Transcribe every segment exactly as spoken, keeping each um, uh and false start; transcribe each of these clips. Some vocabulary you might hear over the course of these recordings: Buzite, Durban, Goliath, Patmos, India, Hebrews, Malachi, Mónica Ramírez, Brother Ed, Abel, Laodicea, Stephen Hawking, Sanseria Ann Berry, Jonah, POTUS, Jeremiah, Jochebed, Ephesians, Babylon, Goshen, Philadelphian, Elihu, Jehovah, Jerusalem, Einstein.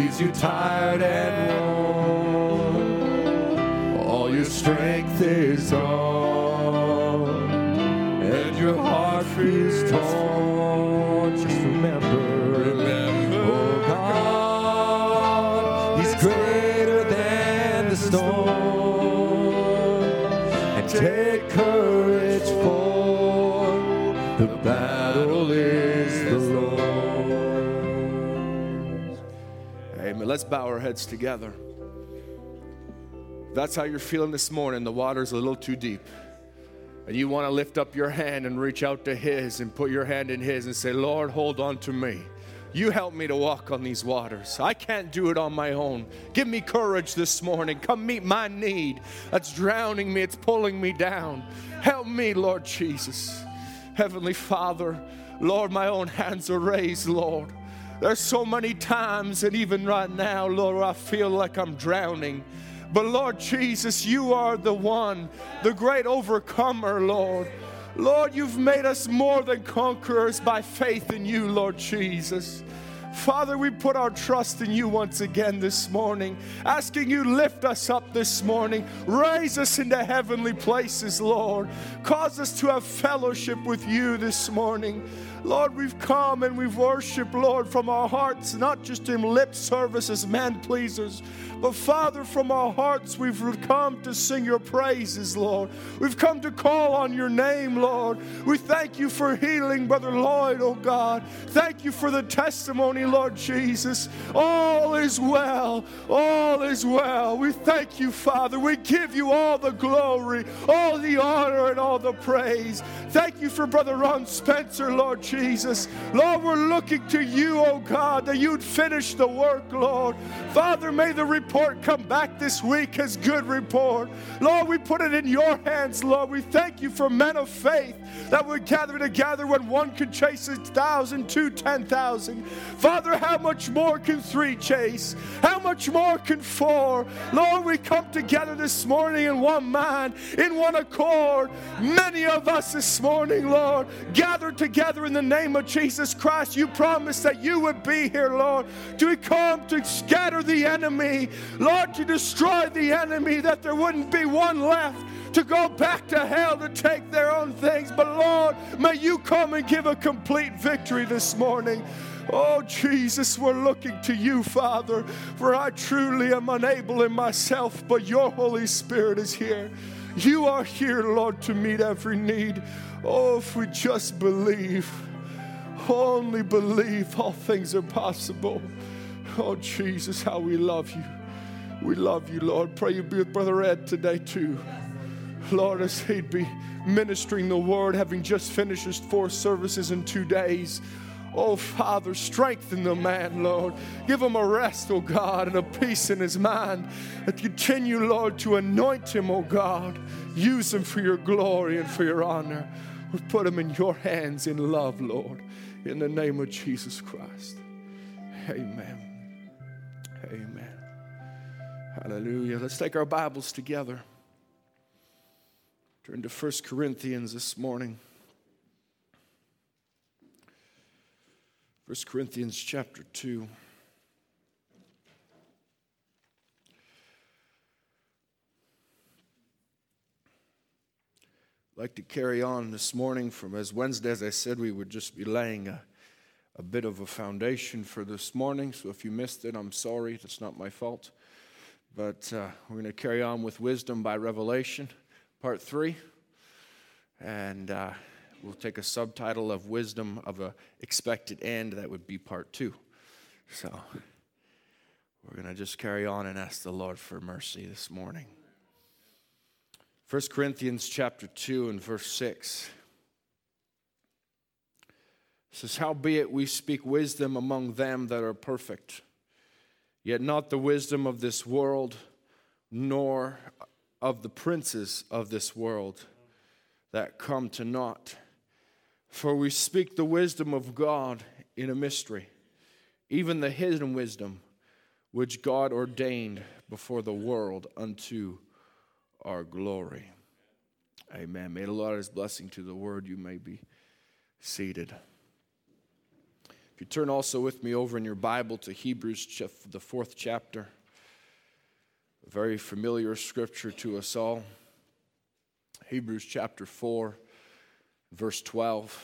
leaves you tired and worn. All your strength is gone, and your heart is torn. Just remember, remember, oh God, He's greater than the storm. And take courage, for the battle is the Lord's. Amen. Let's bow our heads together. If that's how you're feeling this morning, the water's a little too deep, and you want to lift up your hand and reach out to His and put your hand in His and say, Lord, hold on to me. You help me to walk on these waters. I can't do it on my own. Give me courage this morning. Come meet my need. That's drowning me. It's pulling me down. Help me, Lord Jesus. Heavenly Father, Lord, my own hands are raised, Lord. There's so many times, and even right now, Lord, I feel like I'm drowning. But Lord Jesus, you are the one, the great overcomer, Lord. Lord, you've made us more than conquerors by faith in you, Lord Jesus. Father, we put our trust in you once again this morning, asking you lift us up this morning, raise us into heavenly places, Lord. Cause us to have fellowship with you this morning. Lord, we've come and we've worshiped, Lord, from our hearts, not just in lip service as man-pleasers, but Father, from our hearts we've come to sing your praises, Lord. We've come to call on your name, Lord. We thank you for healing Brother Lloyd, oh God. Thank you for the testimony, Lord Jesus. All is well. All is well. We thank you, Father. We give you all the glory, all the honor, and all the praise. Thank you for Brother Ron Spencer, Lord Jesus. Lord, we're looking to you, oh God, that you'd finish the work, Lord. Father, may the report come back this week as good report. Lord, we put it in your hands, Lord. We thank you for men of faith that would gather together when one could chase a thousand, two, ten thousand. Father, how much more can three chase? How much more can four? Lord, we come together this morning in one mind, in one accord. Many of us this morning, Lord, gathered together in the name of Jesus Christ. You promised that you would be here, Lord, to come to scatter the enemy, Lord, to destroy the enemy, that there wouldn't be one left to go back to hell to take their own things. But Lord, may you come and give a complete victory this morning. Oh, Jesus, we're looking to you, Father, for I truly am unable in myself, but your Holy Spirit is here. You are here, Lord, to meet every need. Oh, if we just believe, only believe, all things are possible. Oh, Jesus, how we love you. We love you, Lord. Pray you be with Brother Ed today, too. Lord, as he'd be ministering the word, having just finished his four services in two days. Oh, Father, strengthen the man, Lord. Give him a rest, oh God, and a peace in his mind. And continue, Lord, to anoint him, oh God. Use him for your glory and for your honor. We put him in your hands in love, Lord, in the name of Jesus Christ. Amen. Amen. Hallelujah. Let's take our Bibles together. Turn to First Corinthians this morning. First Corinthians chapter two. I'd like to carry on this morning from as Wednesday, as I said, we would just be laying a, a bit of a foundation for this morning. So if you missed it, I'm sorry. That's not my fault. But uh, we're going to carry on with Wisdom by Revelation, part three. And Uh, We'll take a subtitle of Wisdom of an Expected End. That would be part two. So we're going to just carry on and ask the Lord for mercy this morning. First Corinthians chapter two and verse six. It says, howbeit we speak wisdom among them that are perfect, yet not the wisdom of this world, nor of the princes of this world that come to naught. For we speak the wisdom of God in a mystery, even the hidden wisdom which God ordained before the world unto our glory. Amen. May the Lord add his blessing to the word. You may be seated. If If you turn also with me over in your Bible to Hebrews, the fourth chapter, a very familiar scripture to us all. Hebrews chapter four, verse twelve.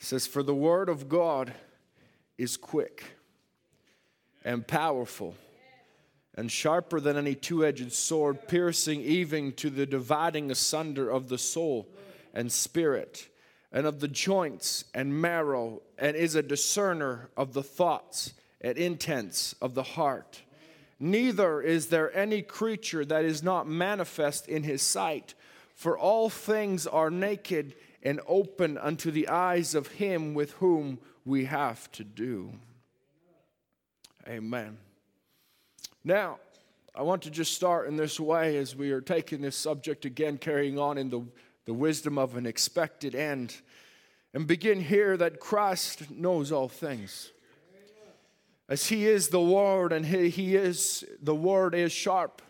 It says, "For the word of God is quick and powerful and sharper than any two-edged sword, piercing even to the dividing asunder of the soul and spirit, and of the joints and marrow, and is a discerner of the thoughts and intents of the heart. Neither is there any creature that is not manifest in his sight, for all things are naked and open unto the eyes of him with whom we have to do." Amen. Now, I want to just start in this way as we are taking this subject again, carrying on in the The wisdom of an expected end, and begin here that Christ knows all things. As He is the Word, and He, he is, the Word is sharp,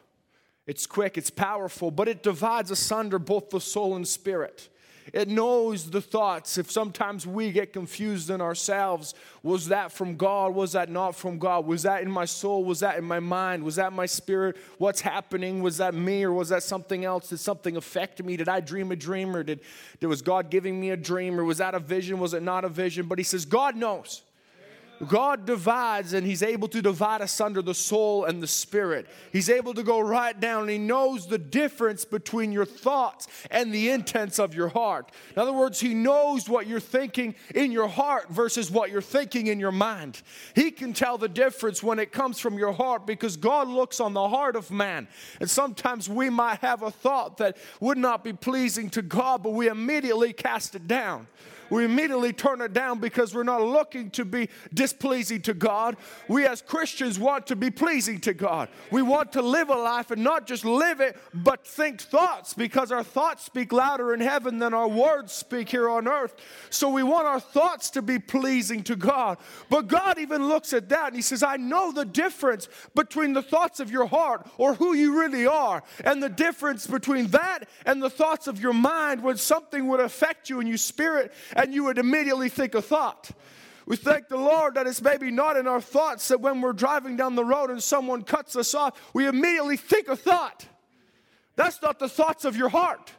it's quick, it's powerful, but it divides asunder both the soul and spirit. It knows the thoughts. If sometimes we get confused in ourselves, was that from God? Was that not from God? Was that in my soul? Was that in my mind? Was that my spirit? What's happening? Was that me or was that something else? Did something affect me? Did I dream a dream or did, did was God giving me a dream or was that a vision? Was it not a vision? But He says, God knows. God divides, and He's able to divide asunder the soul and the spirit. He's able to go right down, and He knows the difference between your thoughts and the intents of your heart. In other words, He knows what you're thinking in your heart versus what you're thinking in your mind. He can tell the difference when it comes from your heart because God looks on the heart of man. And sometimes we might have a thought that would not be pleasing to God, but we immediately cast it down. We immediately turn it down because we're not looking to be displeasing to God. We as Christians want to be pleasing to God. We want to live a life and not just live it, but think thoughts, because our thoughts speak louder in heaven than our words speak here on earth. So we want our thoughts to be pleasing to God. But God even looks at that and He says, I know the difference between the thoughts of your heart or who you really are, and the difference between that and the thoughts of your mind when something would affect you in your spirit. And you would immediately think a thought. We thank the Lord that it's maybe not in our thoughts that when we're driving down the road and someone cuts us off, we immediately think a thought. That's not the thoughts of your heart.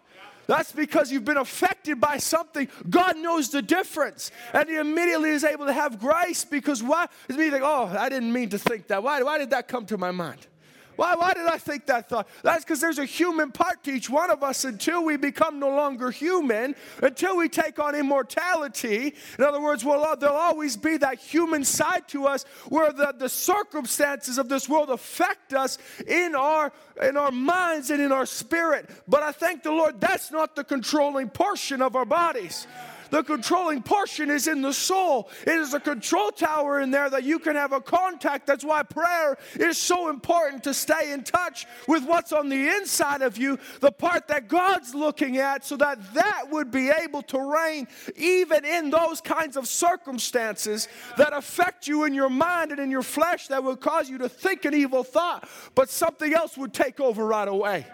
That's because you've been affected by something. God knows the difference. And He immediately is able to have grace because why? It's me like, oh, I didn't mean to think that. Why, why did that come to my mind? Why, why did I think that thought? That's because there's a human part to each one of us until we become no longer human, until we take on immortality. In other words, we'll, there'll always be that human side to us where the, the circumstances of this world affect us in our, in our minds and in our spirit. But I thank the Lord that's not the controlling portion of our bodies. The controlling portion is in the soul. It is a control tower in there that you can have a contact. That's why prayer is so important, to stay in touch with what's on the inside of you, the part that God's looking at, so that that would be able to reign even in those kinds of circumstances that affect you in your mind and in your flesh that would cause you to think an evil thought, but something else would take over right away.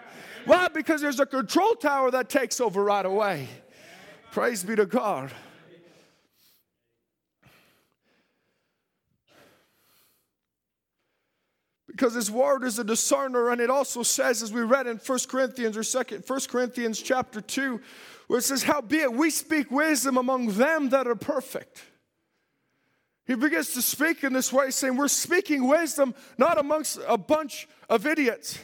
Why? Because there's a control tower that takes over right away. Praise be to God. Because His word is a discerner, and it also says, as we read in First Corinthians or Second, First Corinthians chapter two, where it says, "Howbeit we speak wisdom among them that are perfect." He begins to speak in this way, saying, we're speaking wisdom not amongst a bunch of idiots.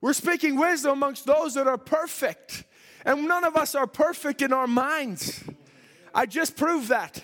We're speaking wisdom amongst those that are perfect. And none of us are perfect in our minds. I just proved that.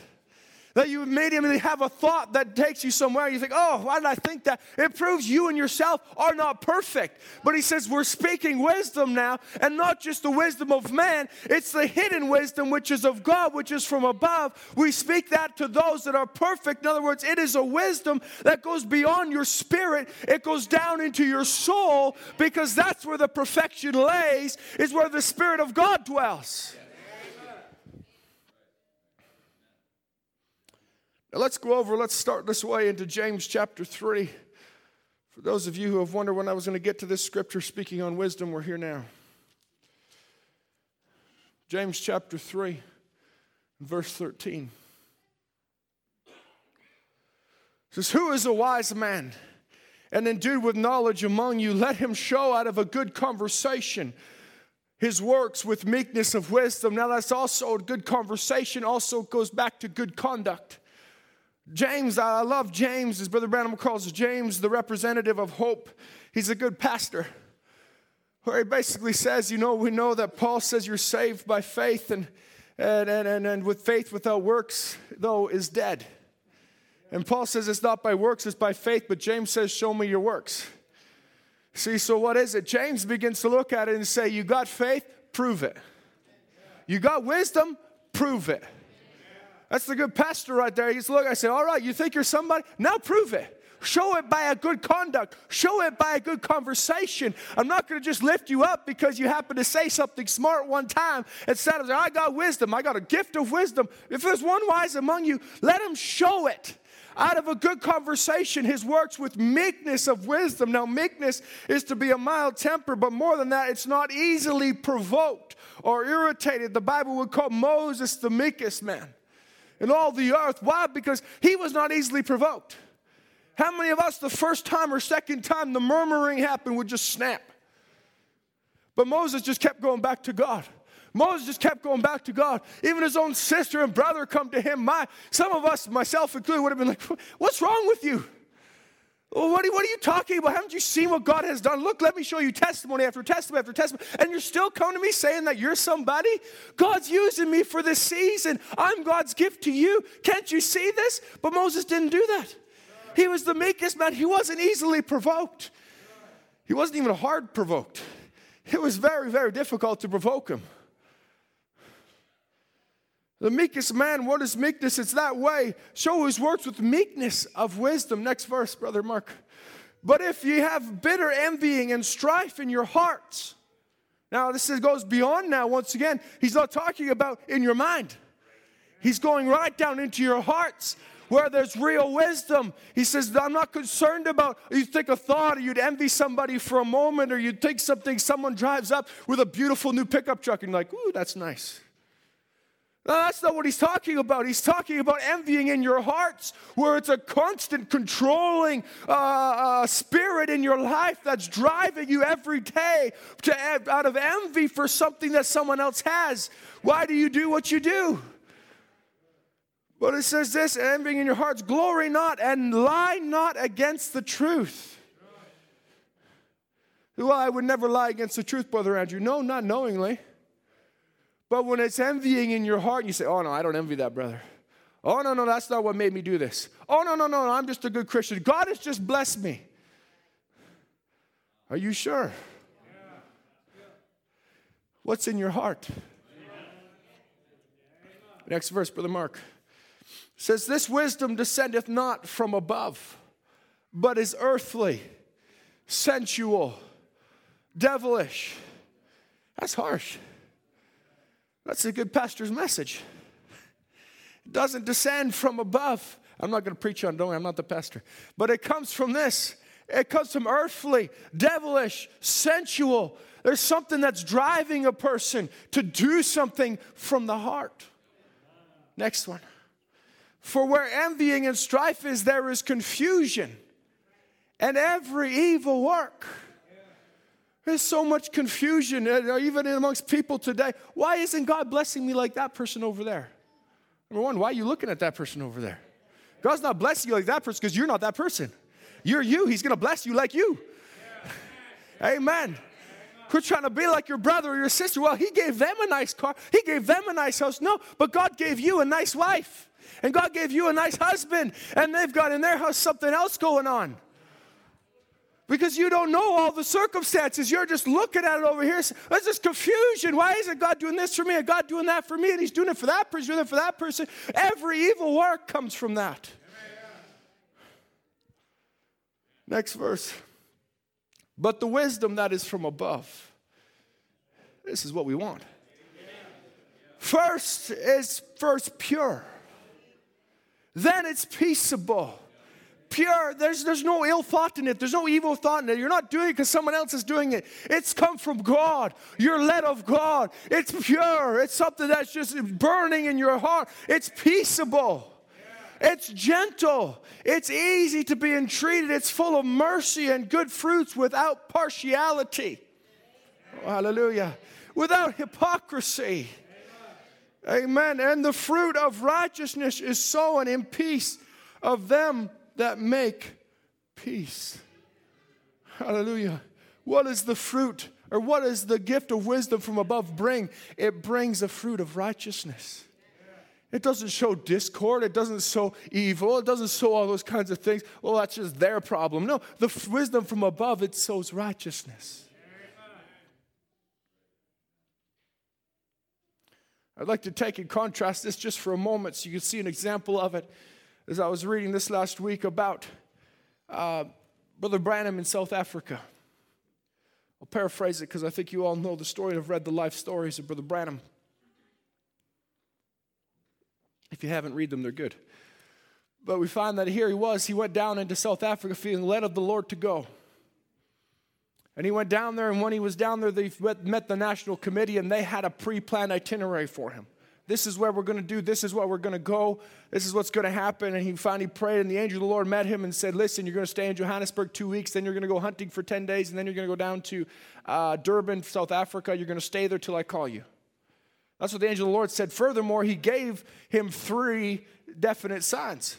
That you immediately have a thought that takes you somewhere. You think, oh, why did I think that? It proves you and yourself are not perfect. But He says we're speaking wisdom now, and not just the wisdom of man. It's the hidden wisdom which is of God, which is from above. We speak that to those that are perfect. In other words, it is a wisdom that goes beyond your spirit. It goes down into your soul, because that's where the perfection lays, is where the Spirit of God dwells. Let's go over, let's start this way into James chapter three. For those of you who have wondered when I was going to get to this scripture speaking on wisdom, we're here now. James chapter three, verse thirteen. says, who is a wise man and endued with knowledge among you? Let him show out of a good conversation his works with meekness of wisdom. Now that's also a good conversation, also goes back to good conduct. James, I love James, as Brother Branham calls James, the representative of hope. He's a good pastor, where he basically says, you know, we know that Paul says you're saved by faith, and and and and with faith without works, though, is dead. And Paul says it's not by works, it's by faith, but James says, show me your works. See, so what is it? James begins to look at it and say, you got faith? Prove it. You got wisdom? Prove it. That's the good pastor right there. He's looking, I said, all right, you think you're somebody? Now prove it. Show it by a good conduct. Show it by a good conversation. I'm not going to just lift you up because you happen to say something smart one time. Instead of saying, I got wisdom. I got a gift of wisdom. If there's one wise among you, let him show it. Out of a good conversation, his works with meekness of wisdom. Now, meekness is to be a mild temper, but more than that, it's not easily provoked or irritated. The Bible would call Moses the meekest man in all the earth. Why? Because he was not easily provoked. How many of us, the first time or second time the murmuring happened, would just snap? But Moses just kept going back to God. Moses just kept going back to God. Even his own sister and brother come to him. My, some of us, myself included, would have been like, what's wrong with you? What are, what are you talking about? Haven't you seen what God has done? Look, let me show you testimony after testimony after testimony. And you're still coming to me saying that you're somebody? God's using me for this season. I'm God's gift to you. Can't you see this? But Moses didn't do that. He was the meekest man. He wasn't easily provoked. He wasn't even hard provoked. It was very, very difficult to provoke him. The meekest man, what is meekness? It's that way. Show his works with meekness of wisdom. Next verse, Brother Mark. But if ye have bitter envying and strife in your hearts. Now, this is, goes beyond now. Once again, he's not talking about in your mind. He's going right down into your hearts where there's real wisdom. He says, I'm not concerned about, you think a thought, or you'd envy somebody for a moment, or you'd think something, someone drives up with a beautiful new pickup truck, and you're like, ooh, that's nice. No, that's not what he's talking about. He's talking about envying in your hearts, where it's a constant controlling uh, uh, spirit in your life that's driving you every day to ev- out of envy for something that someone else has. Why do you do what you do? But it says this, envying in your hearts, glory not and lie not against the truth. Well, I would never lie against the truth, Brother Andrew. No, not knowingly. But when it's envying in your heart, and you say, oh, no, I don't envy that brother. Oh, no, no, that's not what made me do this. Oh, no, no, no, no, I'm just a good Christian. God has just blessed me. Are you sure? Yeah. Yeah. What's in your heart? Yeah. Next verse, Brother Mark. It says, this wisdom descendeth not from above, but is earthly, sensual, devilish. That's harsh. That's a good pastor's message. It doesn't descend from above. I'm not going to preach on, don't worry, I'm not the pastor. But it comes from this. It comes from earthly, devilish, sensual. There's something that's driving a person to do something from the heart. Next one. For where envying and strife is, there is confusion and every evil work. There's so much confusion, even amongst people today. Why isn't God blessing me like that person over there? Number one, why are you looking at that person over there? God's not blessing you like that person because you're not that person. You're you. He's going to bless you like you. Yeah. Amen. Quit trying to be like your brother or your sister. Well, he gave them a nice car. He gave them a nice house. No, but God gave you a nice wife. And God gave you a nice husband. And they've got in their house something else going on. Because you don't know all the circumstances. You're just looking at it over here. There's this confusion. Why isn't God doing this for me and God doing that for me? And he's doing it for that person, he's doing it for that person. Every evil work comes from that. Amen. Next verse. But the wisdom that is from above. This is what we want. First is first pure. Then it's peaceable. Pure, there's, there's no ill thought in it. There's no evil thought in it. You're not doing it because someone else is doing it. It's come from God. You're led of God. It's pure. It's something that's just burning in your heart. It's peaceable. Yeah. It's gentle. It's easy to be entreated. It's full of mercy and good fruits without partiality. Oh, hallelujah. Without hypocrisy. Amen. And the fruit of righteousness is sown in peace of them that make peace. Hallelujah. What is the fruit, or what is the gift of wisdom from above bring? It brings a fruit of righteousness. It doesn't show discord. It doesn't sow evil. It doesn't sow all those kinds of things. Well, that's just their problem. No, the f- wisdom from above, it sows righteousness. I'd like to take and contrast this just for a moment so you can see an example of it. As I was reading this last week about uh, Brother Branham in South Africa. I'll paraphrase it because I think you all know the story and have read the life stories of Brother Branham. If you haven't read them, they're good. But we find that here he was. He went down into South Africa feeling led of the Lord to go. And he went down there, and when he was down there, they met the National Committee, and they had a pre-planned itinerary for him. This is where we're going to do. This is where we're going to go. This is what's going to happen. And he finally prayed, and the angel of the Lord met him and said, listen, you're going to stay in Johannesburg two weeks, then you're going to go hunting for ten days, and then you're going to go down to uh, Durban, South Africa. You're going to stay there till I call you. That's what the angel of the Lord said. Furthermore, he gave him three definite signs.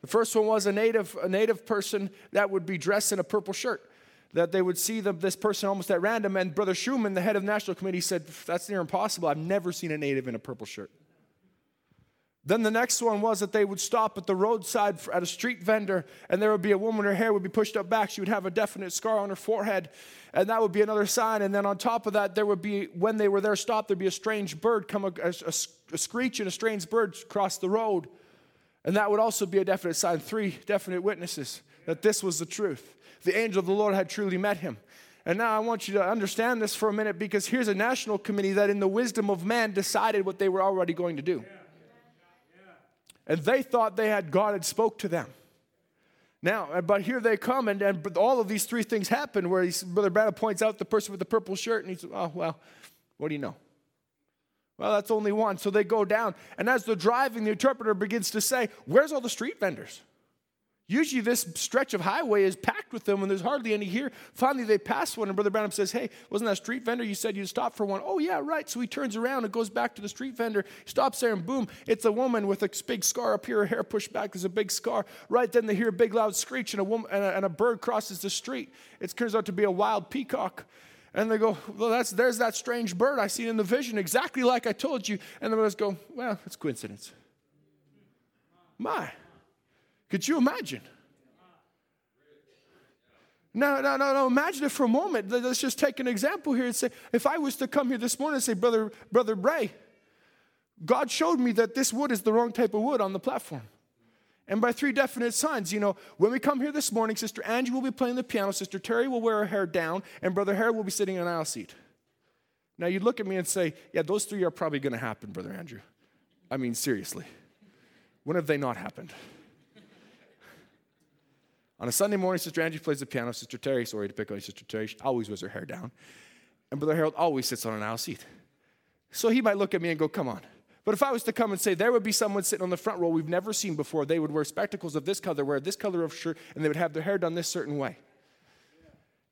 The first one was a native, a native person that would be dressed in a purple shirt, that they would see the, this person almost at random. And Brother Schumann, the head of the National Committee, said, that's near impossible. I've never seen a native in a purple shirt. Then the next one was that they would stop at the roadside at a street vendor, and there would be a woman, her hair would be pushed up back. She would have a definite scar on her forehead, and that would be another sign. And then on top of that, there would be, when they were there stopped, there'd be a strange bird, come a, a, a screech and a strange bird cross the road. And that would also be a definite sign, three definite witnesses that this was the truth. The angel of the Lord had truly met him. And now I want you to understand this for a minute, because here's a national committee that in the wisdom of man decided what they were already going to do. And they thought they had God had spoke to them. Now, but here they come, and, and all of these three things happen where he's, Brother Branham points out the person with the purple shirt, and he says, oh, well, what do you know? Well, that's only one. So they go down. And as they're driving, the interpreter begins to say, where's all the street vendors? Usually this stretch of highway is packed with them, and there's hardly any here. Finally, they pass one, and Brother Branham says, hey, wasn't that a street vendor? You said you'd stop for one. Oh, yeah, right. So he turns around and goes back to the street vendor, stops there, and boom, it's a woman with a big scar up here, her hair pushed back. There's a big scar. Right then they hear a big loud screech, and a woman and a, and a bird crosses the street. It turns out to be a wild peacock. And they go, well, that's there's that strange bird I seen in the vision, exactly like I told you. And the brothers go, well, it's coincidence. My. Could you imagine? No, no, no, no. Imagine it for a moment. Let's just take an example here and say, if I was to come here this morning and say, Brother, Brother Ray, God showed me that this wood is the wrong type of wood on the platform. And by three definite signs, you know, when we come here this morning, Sister Angie will be playing the piano, Sister Terry will wear her hair down, and Brother Harold will be sitting in an aisle seat. Now, you'd look at me and say, yeah, those three are probably going to happen, Brother Andrew. I mean, seriously. When have they not happened? On a Sunday morning, Sister Angie plays the piano. Sister Terry, sorry to pick on you, Sister Terry, she always wears her hair down. And Brother Harold always sits on an aisle seat. So he might look at me and go, come on. But if I was to come and say, there would be someone sitting on the front row we've never seen before. They would wear spectacles of this color, wear this color of shirt, and they would have their hair done this certain way.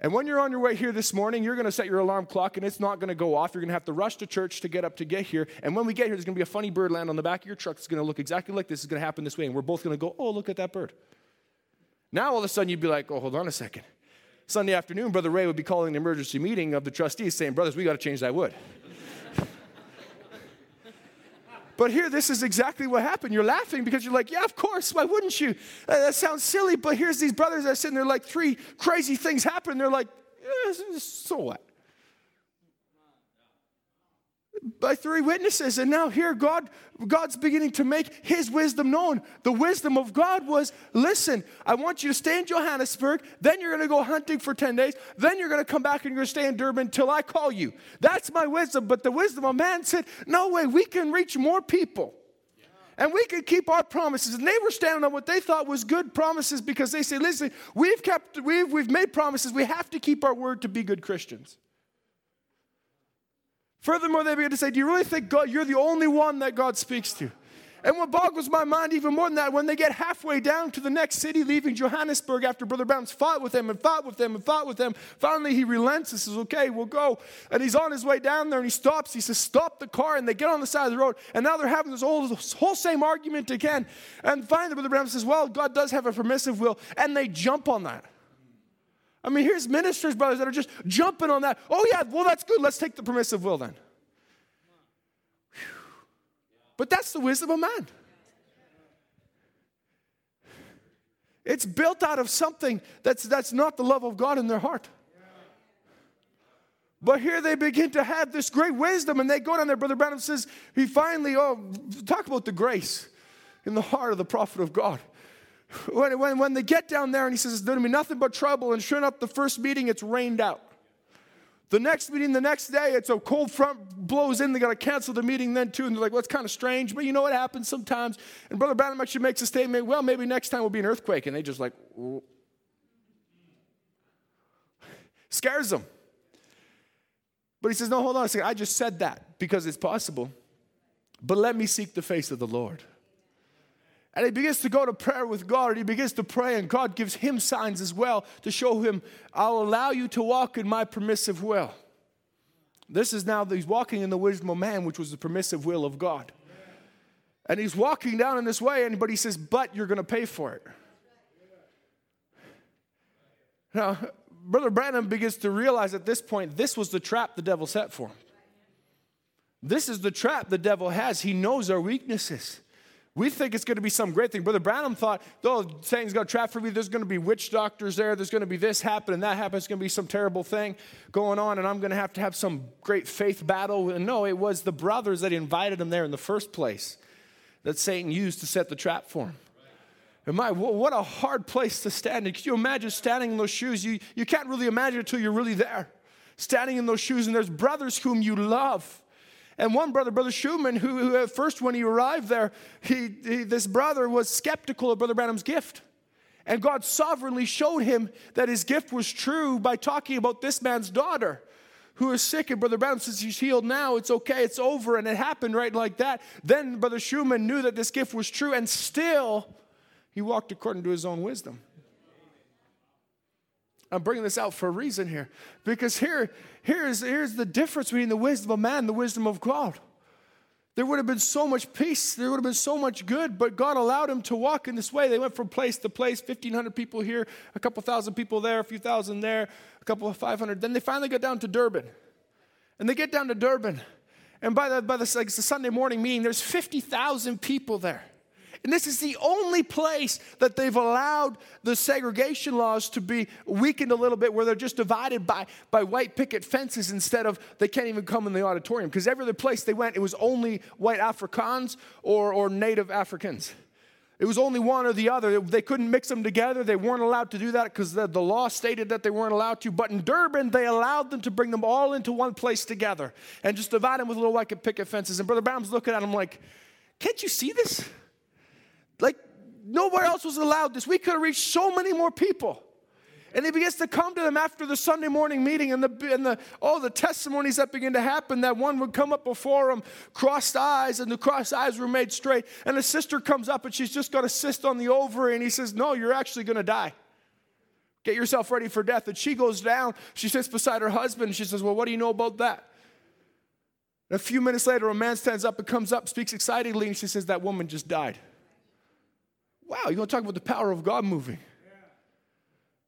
And when you're on your way here this morning, you're going to set your alarm clock, and it's not going to go off. You're going to have to rush to church to get up to get here. And when we get here, there's going to be a funny bird land on the back of your truck. It's going to look exactly like this. It's going to happen this way. And we're both going to go, oh, look at that bird. Now all of a sudden you'd be like, oh, hold on a second. Sunday afternoon, Brother Ray would be calling an emergency meeting of the trustees saying, brothers, we got to change that wood. But here, this is exactly what happened. You're laughing because you're like, yeah, of course. Why wouldn't you? That sounds silly, but here's these brothers that are sitting there like three crazy things happen. They're like, eh, so what? By three witnesses, and now here God, God's beginning to make his wisdom known. The wisdom of God was, listen, I want you to stay in Johannesburg, then you're going to go hunting for ten days, then you're going to come back and you're going to stay in Durban till I call you. That's my wisdom. But the wisdom of man said, no way, we can reach more people. And we could keep our promises. And they were standing on what they thought was good promises because they say, listen, we've kept, we've, we've made promises. We have to keep our word to be good Christians. Furthermore, they begin to say, do you really think God, you're the only one that God speaks to? And what boggles my mind even more than that, when they get halfway down to the next city, leaving Johannesburg after Brother Brown's fought with them and fought with them and fought with them, finally he relents and says, okay, we'll go. And he's on his way down there and he stops. He says, stop the car. And they get on the side of the road. And now they're having this whole, this whole same argument again. And finally Brother Branham says, well, God does have a permissive will. And they jump on that. I mean, here's ministers, brothers, that are just jumping on that. Oh, yeah, well, that's good. Let's take the permissive will then. But that's the wisdom of man. It's built out of something that's, that's not the love of God in their heart. But here they begin to have this great wisdom, and they go down there. Brother Branham says, he finally, oh, talk about the grace in the heart of the prophet of God. When, when, when they get down there, and he says, it's going to be nothing but trouble, and sure enough, the first meeting, it's rained out. The next meeting, the next day, it's a cold front blows in. They got to cancel the meeting then, too. And they're like, well, it's kind of strange. But you know what happens sometimes? And Brother Branham actually makes a statement, well, maybe next time will be an earthquake. And they just like, oh. Scares them. But he says, no, hold on a second. I just said that because it's possible. But let me seek the face of the Lord. And he begins to go to prayer with God, and he begins to pray, and God gives him signs as well to show him, I'll allow you to walk in my permissive will. This is now, he's walking in the wisdom of man, which was the permissive will of God. And he's walking down in this way, and but he says, but you're going to pay for it. Now, Brother Branham begins to realize at this point, this was the trap the devil set for him. This is the trap the devil has. He knows our weaknesses. We think it's going to be some great thing. Brother Branham thought, oh, Satan's got a trap for me. There's going to be witch doctors there. There's going to be this happen and that happen. It's going to be some terrible thing going on, and I'm going to have to have some great faith battle. And no, it was the brothers that invited him there in the first place that Satan used to set the trap for him. And my, what a hard place to stand in. Could you imagine standing in those shoes? You, you can't really imagine it until you're really there, standing in those shoes, and there's brothers whom you love. And one brother, Brother Schumann, who, who at first when he arrived there, he, he this brother was skeptical of Brother Branham's gift. And God sovereignly showed him that his gift was true by talking about this man's daughter who is sick. And Brother Branham says, she's healed now. It's okay. It's over. And it happened right like that. Then Brother Schumann knew that this gift was true. And still, he walked according to his own wisdom. I'm bringing this out for a reason here. Because here, here's, here's the difference between the wisdom of man and the wisdom of God. There would have been so much peace. There would have been so much good. But God allowed him to walk in this way. They went from place to place. fifteen hundred people here. A couple thousand people there. A few thousand there. A couple of five hundred. Then they finally got down to Durban. And they get down to Durban. And by the, by the, like it's the Sunday morning meeting, there's fifty thousand people there. And this is the only place that they've allowed the segregation laws to be weakened a little bit, where they're just divided by, by white picket fences instead of they can't even come in the auditorium. Because every other place they went, it was only white Afrikaans or, or native Africans. It was only one or the other. They couldn't mix them together. They weren't allowed to do that because the, the law stated that they weren't allowed to. But in Durban, they allowed them to bring them all into one place together and just divide them with little white picket fences. And Brother Brown's looking at him like, can't you see this? Like, nowhere else was allowed this. We could have reached so many more people. And he begins to come to them after the Sunday morning meeting and the and the all the testimonies that begin to happen, that one would come up before him, crossed eyes, and the crossed eyes were made straight. And a sister comes up, and she's just got a cyst on the ovary, and he says, no, you're actually going to die. Get yourself ready for death. And she goes down. She sits beside her husband, and she says, well, what do you know about that? And a few minutes later, a man stands up and comes up, speaks excitedly, and she says, that woman just died. Wow, you're going to talk about the power of God moving. Yeah.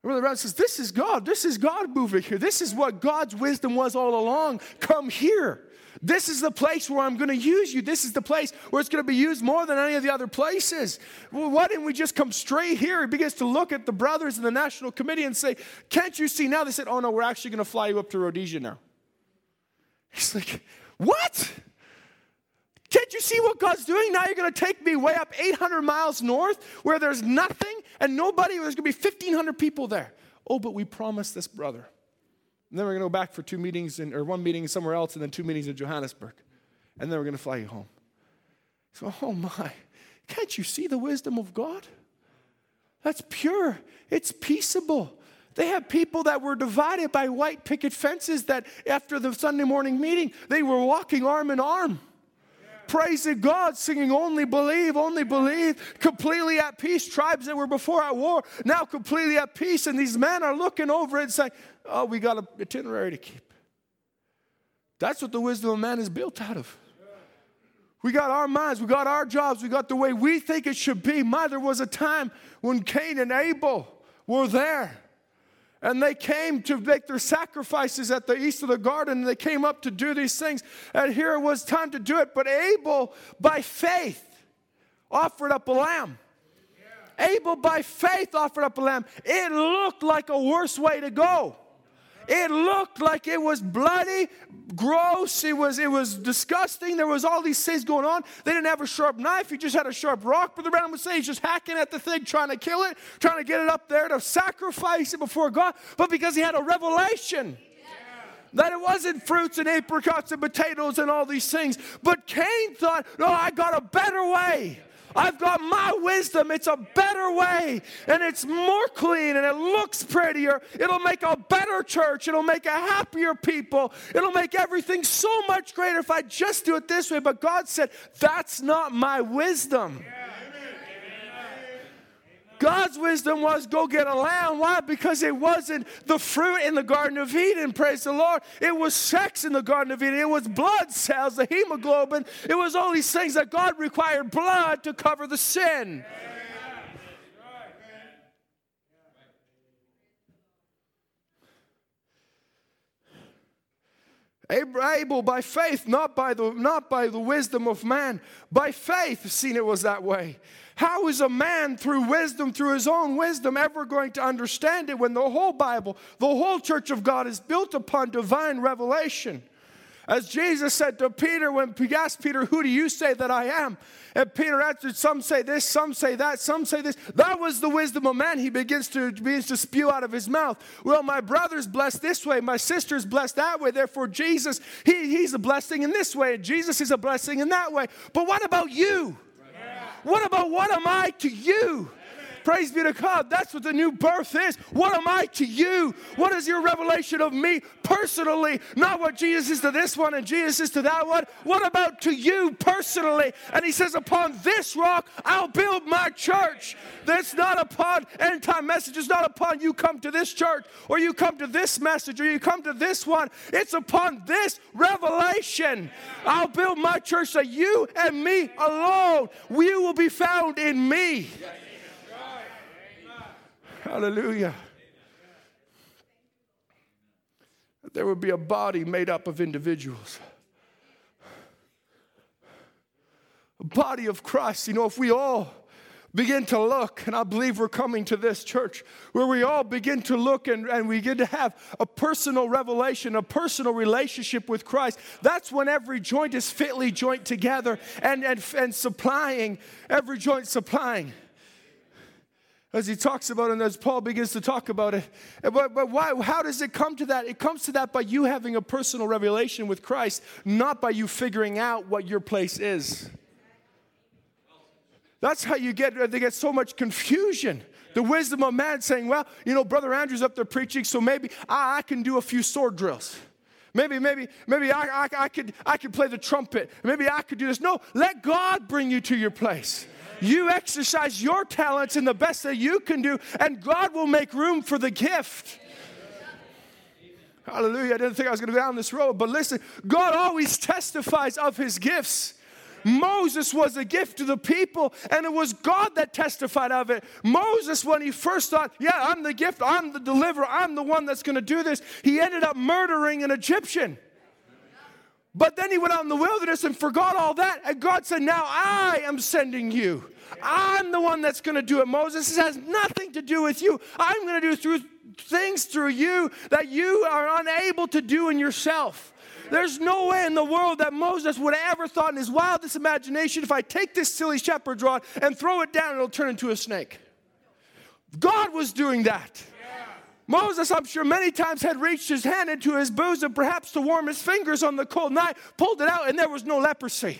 Brother Brown says, this is God. This is God moving here. This is what God's wisdom was all along. Come here. This is the place where I'm going to use you. This is the place where it's going to be used more than any of the other places. Well, why didn't we just come straight here? He begins to look at the brothers in the National Committee and say, can't you see now? They said, oh, no, we're actually going to fly you up to Rhodesia now. He's like, what? Can't you see what God's doing? Now you're going to take me way up eight hundred miles north where there's nothing and nobody. There's going to be fifteen hundred people there. Oh, but we promised this brother. And then we're going to go back for two meetings in, or one meeting somewhere else and then two meetings in Johannesburg. And then we're going to fly you home. So, oh my, can't you see the wisdom of God? That's pure. It's peaceable. They had people that were divided by white picket fences that after the Sunday morning meeting, they were walking arm in arm. praising God, singing only believe, only believe, completely at peace. Tribes that were before at war, now completely at peace. And these men are looking over it and saying, oh, we got an itinerary to keep. That's what the wisdom of man is built out of. We got our minds, we got our jobs, we got the way we think it should be. My, there was a time when Cain and Abel were there. And they came to make their sacrifices at the east of the garden. And they came up to do these things. And here it was time to do it. But Abel, by faith, offered up a lamb. Yeah. Abel, by faith, offered up a lamb. It looked like a worse way to go. It looked like it was bloody, gross, it was it was disgusting, there was all these things going on. They didn't have a sharp knife, he just had a sharp rock. Brother Branham would say he's just hacking at the thing, trying to kill it, trying to get it up there to sacrifice it before God. But because he had a revelation yeah. that it wasn't fruits and apricots and potatoes and all these things. But Cain thought, no, I got a better way. I've got my wisdom. It's a better way, and it's more clean, and it looks prettier. It'll make a better church. It'll make a happier people. It'll make everything so much greater if I just do it this way. But God said, that's not my wisdom. Yeah. God's wisdom was go get a lamb. Why? Because it wasn't the fruit in the Garden of Eden, praise the Lord. It was sex in the Garden of Eden. It was blood cells, the hemoglobin. It was all these things that God required blood to cover the sin. Abel, by faith, not by the not by the wisdom of man, by faith, seen it was that way. How is a man through wisdom, through his own wisdom, ever going to understand it when the whole Bible, the whole church of God is built upon divine revelation? As Jesus said to Peter when he asked Peter, who do you say that I am? And Peter answered, some say this, some say that, some say this. That was the wisdom of man he begins to, begins to spew out of his mouth. Well, my brother's blessed this way, my sister's blessed that way, therefore Jesus, he, he's a blessing in this way, and Jesus is a blessing in that way. But what about you? Yeah. What about what am I to you? Praise be to God. That's what the new birth is. What am I to you? What is your revelation of me personally? Not what Jesus is to this one and Jesus is to that one. What about to you personally? And he says, upon this rock, I'll build my church. That's not upon end time message. It's not upon you come to this church or you come to this message or you come to this one. It's upon this revelation. I'll build my church that you and me alone, we will be found in me. Hallelujah. There would be a body made up of individuals. A body of Christ. You know, if we all begin to look, and I believe we're coming to this church, where we all begin to look and, and we get to have a personal revelation, a personal relationship with Christ. That's when every joint is fitly joined together and, and, and supplying, every joint supplying. As he talks about it and as Paul begins to talk about it. But, but why? How does it come to that? It comes to that by you having a personal revelation with Christ, not by you figuring out what your place is. That's how you get, they get so much confusion. The wisdom of man saying, well, you know, Brother Andrew's up there preaching, so maybe I, I can do a few sword drills. Maybe, maybe, maybe I, I, I could, I could play the trumpet. Maybe I could do this. No, let God bring you to your place. You exercise your talents in the best that you can do, and God will make room for the gift. Amen. Hallelujah. I didn't think I was going to go down this road, but listen, God always testifies of his gifts. Moses was a gift to the people, and it was God that testified of it. Moses, when he first thought, yeah, I'm the gift, I'm the deliverer, I'm the one that's going to do this, he ended up murdering an Egyptian. But then he went out in the wilderness and forgot all that. And God said, now I am sending you. I'm the one that's going to do it, Moses. This has nothing to do with you. I'm going to do through things through you that you are unable to do in yourself. There's no way in the world that Moses would have ever thought in his wildest imagination, if I take this silly shepherd's rod and throw it down, it'll turn into a snake. God was doing that. Moses, I'm sure many times, had reached his hand into his bosom, perhaps to warm his fingers on the cold night, pulled it out, and there was no leprosy.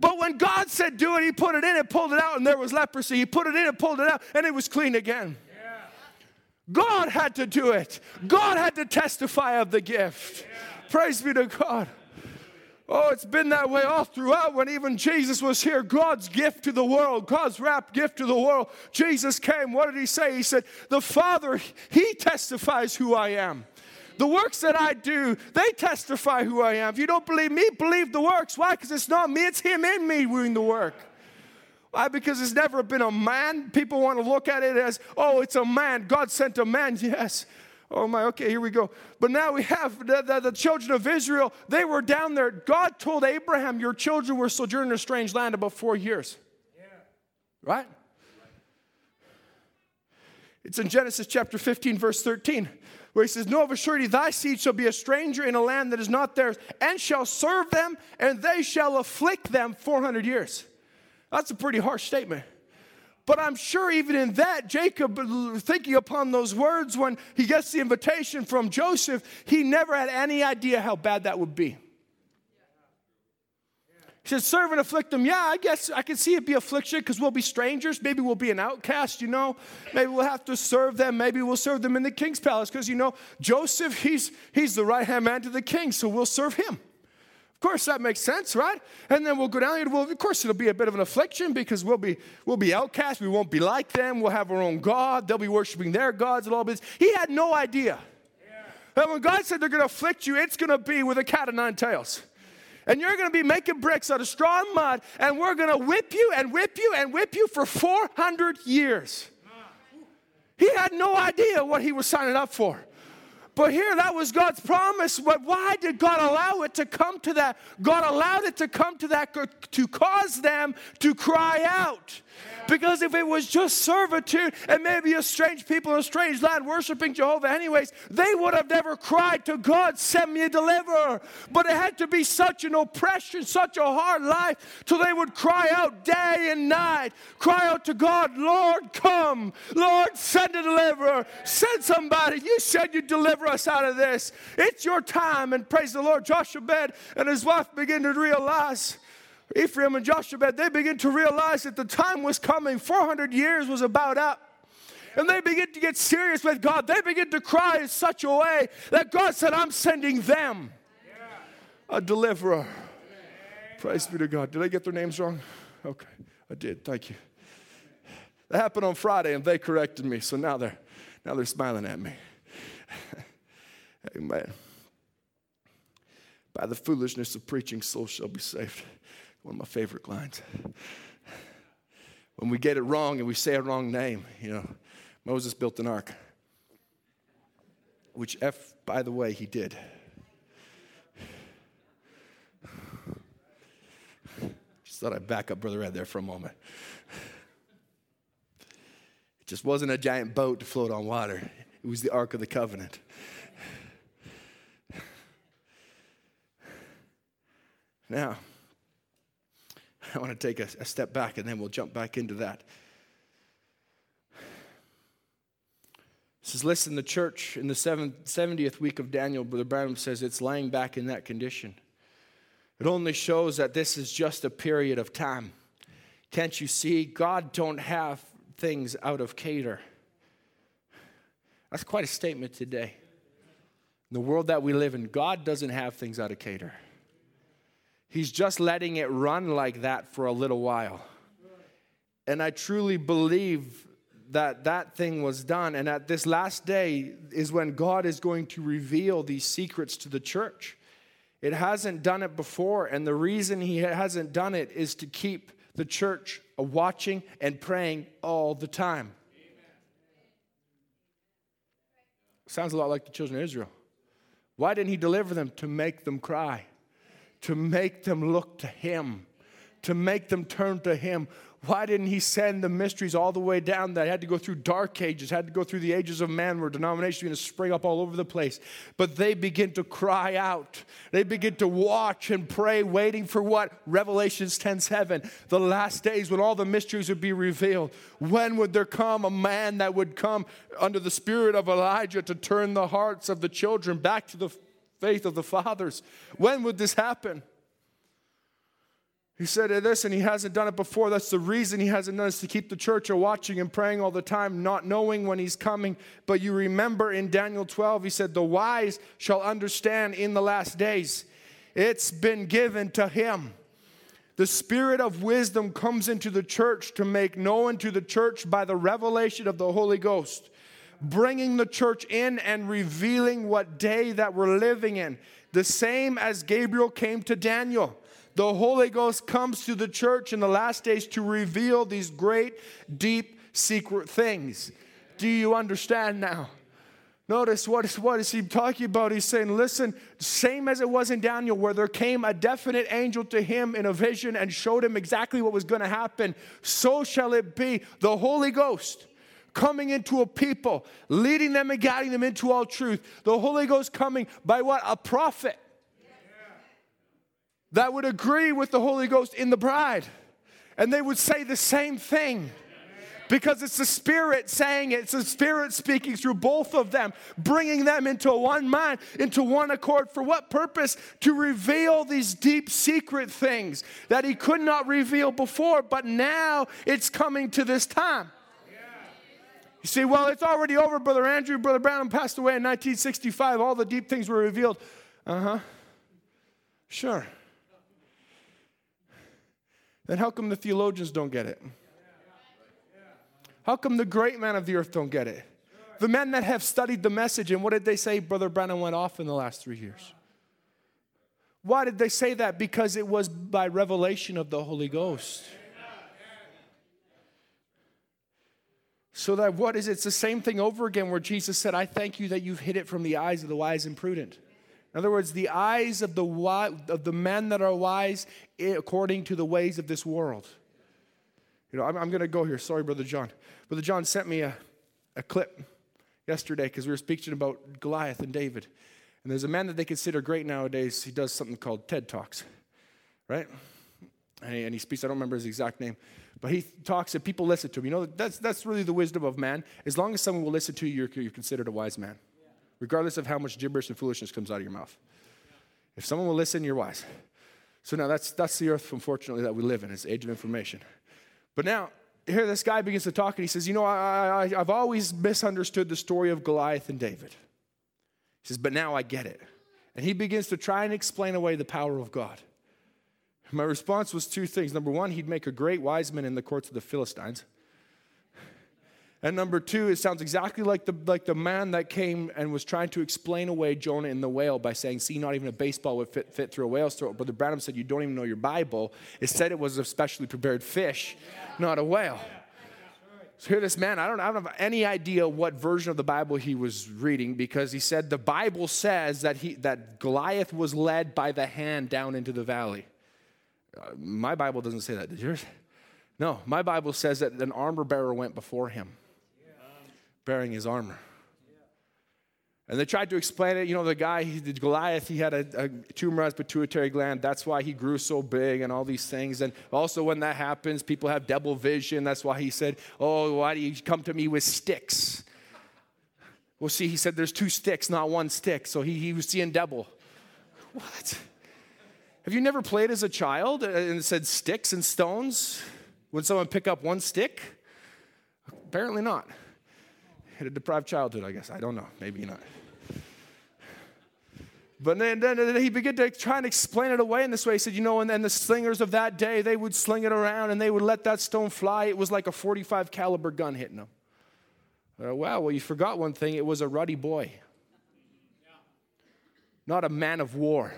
But when God said do it, he put it in and pulled it out, and there was leprosy. He put it in and pulled it out, and it was clean again. Yeah. God had to do it. God had to testify of the gift. Yeah. Praise be to God. Oh, it's been that way all throughout when even Jesus was here. God's gift to the world, God's wrapped gift to the world. Jesus came. What did he say? He said, the Father, he testifies who I am. The works that I do, they testify who I am. If you don't believe me, believe the works. Why? Because it's not me. It's him in me doing the work. Why? Because it's never been a man. People want to look at it as, oh, it's a man. God sent a man. Yes. Oh, my. Okay, here we go. But now we have the, the, the children of Israel. They were down there. God told Abraham, your children were sojourning in a strange land about four years. Yeah. Right? Right? It's in Genesis chapter fifteen, verse thirteen. Where he says, no, of a surety thy seed shall be a stranger in a land that is not theirs, and shall serve them, and they shall afflict them four hundred years. That's a pretty harsh statement. But I'm sure even in that, Jacob, thinking upon those words, when he gets the invitation from Joseph, he never had any idea how bad that would be. He says, serve and afflict them. Yeah, I guess I can see it be affliction because we'll be strangers. Maybe we'll be an outcast, you know. Maybe we'll have to serve them. Maybe we'll serve them in the king's palace because, you know, Joseph, he's he's the right-hand man to the king, so we'll serve him. Of course, that makes sense, right? And then we'll go down here. Well, of course, it'll be a bit of an affliction because we'll be we'll be outcast. We won't be like them. We'll have our own God. They'll be worshiping their gods and all this. He had no idea. Yeah. And when God said they're going to afflict you, it's going to be with a cat of nine tails. And you're going to be making bricks out of straw and mud, and we're going to whip you and whip you and whip you for four hundred years. He had no idea what he was signing up for. But here, that was God's promise. But why did God allow it to come to that? God allowed it to come to that to cause them to cry out. Yeah. Because if it was just servitude and maybe a strange people in a strange land worshiping Jehovah anyways, they would have never cried to God, send me a deliverer. But it had to be such an oppression, such a hard life, till they would cry out day and night. Cry out to God, Lord, come. Lord, send a deliverer. Send somebody. You said you'd deliver us out of this. It's your time. And praise the Lord, Jochebed and his wife begin to realize, Ephraim and Jochebed, they begin to realize that the time was coming. four hundred years was about up. And they begin to get serious with God. They begin to cry in such a way that God said, I'm sending them a deliverer. Praise be to God. Did I get their names wrong? Okay, I did. Thank you. That happened on Friday and they corrected me. So now they're, now they're smiling at me. Amen. By the foolishness of preaching, souls shall be saved. One of my favorite lines. When we get it wrong and we say a wrong name, you know, Moses built an ark. Which, F, by the way, he did. Just thought I'd back up Brother Ed there for a moment. It just wasn't a giant boat to float on water. It was the Ark of the Covenant. Now, I want to take a, a step back and then we'll jump back into that. It says, listen, the church in the seventieth week of Daniel, Brother Branham says it's lying back in that condition. It only shows that this is just a period of time. Can't you see? God don't have things out of cater. That's quite a statement today. In the world that we live in, God doesn't have things out of cater. He's just letting it run like that for a little while. And I truly believe that that thing was done. And at this last day is when God is going to reveal these secrets to the church. It hasn't done it before. And the reason he hasn't done it is to keep the church watching and praying all the time. Amen. Sounds a lot like the children of Israel. Why didn't he deliver them? To make them cry. To make them look to him, to make them turn to him. Why didn't he send the mysteries all the way down that had to go through dark ages, had to go through the ages of man where denominations are going to spring up all over the place? But they begin to cry out. They begin to watch and pray, waiting for what? Revelation ten seven, the last days when all the mysteries would be revealed. When would there come a man that would come under the spirit of Elijah to turn the hearts of the children back to the faith of the fathers? When would this happen? He said this, and he hasn't done it before. That's the reason he hasn't done it, is to keep the church watching and praying all the time, not knowing when he's coming. But you remember in Daniel twelve, he said, the wise shall understand in the last days. It's been given to him. The spirit of wisdom comes into the church to make known to the church by the revelation of the Holy Ghost, bringing the church in and revealing what day that we're living in. The same as Gabriel came to Daniel. The Holy Ghost comes to the church in the last days to reveal these great, deep, secret things. Do you understand now? Notice what is, what is he talking about? He's saying, listen, same as it was in Daniel, where there came a definite angel to him in a vision and showed him exactly what was going to happen, so shall it be. The Holy Ghost coming into a people, leading them and guiding them into all truth. The Holy Ghost coming by what? A prophet. Yeah. That would agree with the Holy Ghost in the bride. And they would say the same thing. Because it's the Spirit saying it. It's the Spirit speaking through both of them, bringing them into one mind, into one accord. For what purpose? To reveal these deep secret things that he could not reveal before, but now it's coming to this time. Yeah. You see, well, it's already over. Brother Andrew, Brother Branham passed away in nineteen sixty-five. All the deep things were revealed. Uh-huh. Sure. Then how come the theologians don't get it? How come the great men of the earth don't get it? The men that have studied the message, and what did they say? Brother Branham went off in the last three years. Why did they say that? Because it was by revelation of the Holy Ghost. So that what is it? It's the same thing over again where Jesus said, I thank you that you've hid it from the eyes of the wise and prudent. In other words, the eyes of the wise, of the men that are wise according to the ways of this world. You know, I'm, I'm going to go here. Sorry, Brother John. Brother John sent me a, a clip yesterday because we were speaking about Goliath and David. And there's a man that they consider great nowadays. He does something called TED Talks, right? And he, and he speaks. I don't remember his exact name. But he talks and people listen to him. You know, that's that's really the wisdom of man. As long as someone will listen to you, you're, you're considered a wise man, regardless of how much gibberish and foolishness comes out of your mouth. If someone will listen, you're wise. So now that's that's the earth, unfortunately, that we live in. It's the age of information. But now, here this guy begins to talk, and he says, you know, I, I, I've always misunderstood the story of Goliath and David. He says, but now I get it. And he begins to try and explain away the power of God. My response was two things. Number one, he'd make a great wise man in the courts of the Philistines. And number two, it sounds exactly like the, like the man that came and was trying to explain away Jonah in the whale by saying, see, not even a baseball would fit, fit through a whale's throat. Brother Branham said, you don't even know your Bible. It said it was a specially prepared fish, not a whale. So here this man, I don't, I don't have any idea what version of the Bible he was reading, because he said the Bible says that, he, that Goliath was led by the hand down into the valley. Uh, my Bible doesn't say that. Did yours? No, my Bible says that an armor bearer went before him, bearing his armor. And they tried to explain it. You know, the guy, he, the Goliath, he had a, a tumorized pituitary gland. That's why he grew so big and all these things. And also when that happens, people have double vision. That's why he said, oh, why do you come to me with sticks? Well, see, he said there's two sticks, not one stick. So he, he was seeing double. What? Have you never played as a child and it said sticks and stones? Would someone pick up one stick? Apparently not. Had a deprived childhood, I guess. I don't know. Maybe not. But then, then, then he began to try and explain it away in this way. He said, you know, and then the slingers of that day, they would sling it around and they would let that stone fly. It was like a forty-five caliber gun hitting them. Uh, wow, well, you forgot one thing. It was a ruddy boy. Not a man of war.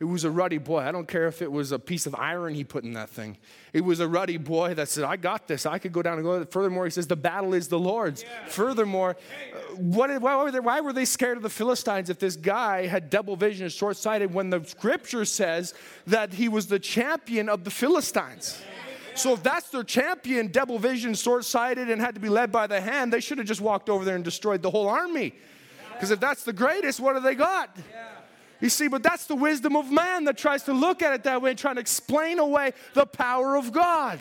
It was a ruddy boy. I don't care if it was a piece of iron he put in that thing. It was a ruddy boy that said, I got this. I could go down and go. Furthermore, he says, the battle is the Lord's. Yeah. Furthermore, uh, what, why, were they, why were they scared of the Philistines if this guy had double vision and short-sighted when the scripture says that he was the champion of the Philistines? Yeah. So if that's their champion, double vision, short-sighted, and had to be led by the hand, they should have just walked over there and destroyed the whole army. Because yeah. If that's the greatest, what have they got? Yeah. You see, but that's the wisdom of man that tries to look at it that way and trying to explain away the power of God.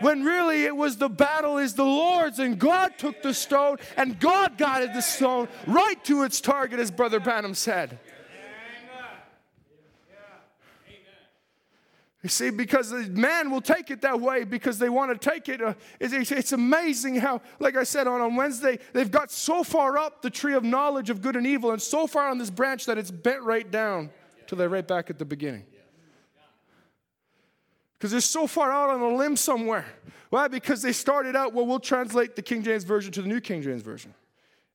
When really it was the battle is the Lord's, and God took the stone and God guided the stone right to its target, as Brother Branham said. You see, because man will take it that way because they want to take it. Uh, it's, it's amazing how, like I said on, on Wednesday, they've got so far up the tree of knowledge of good and evil and so far on this branch that it's bent right down till they're right back at the beginning. Because they're so far out on a limb somewhere. Why? Because they started out, well, we'll translate the King James Version to the New King James Version.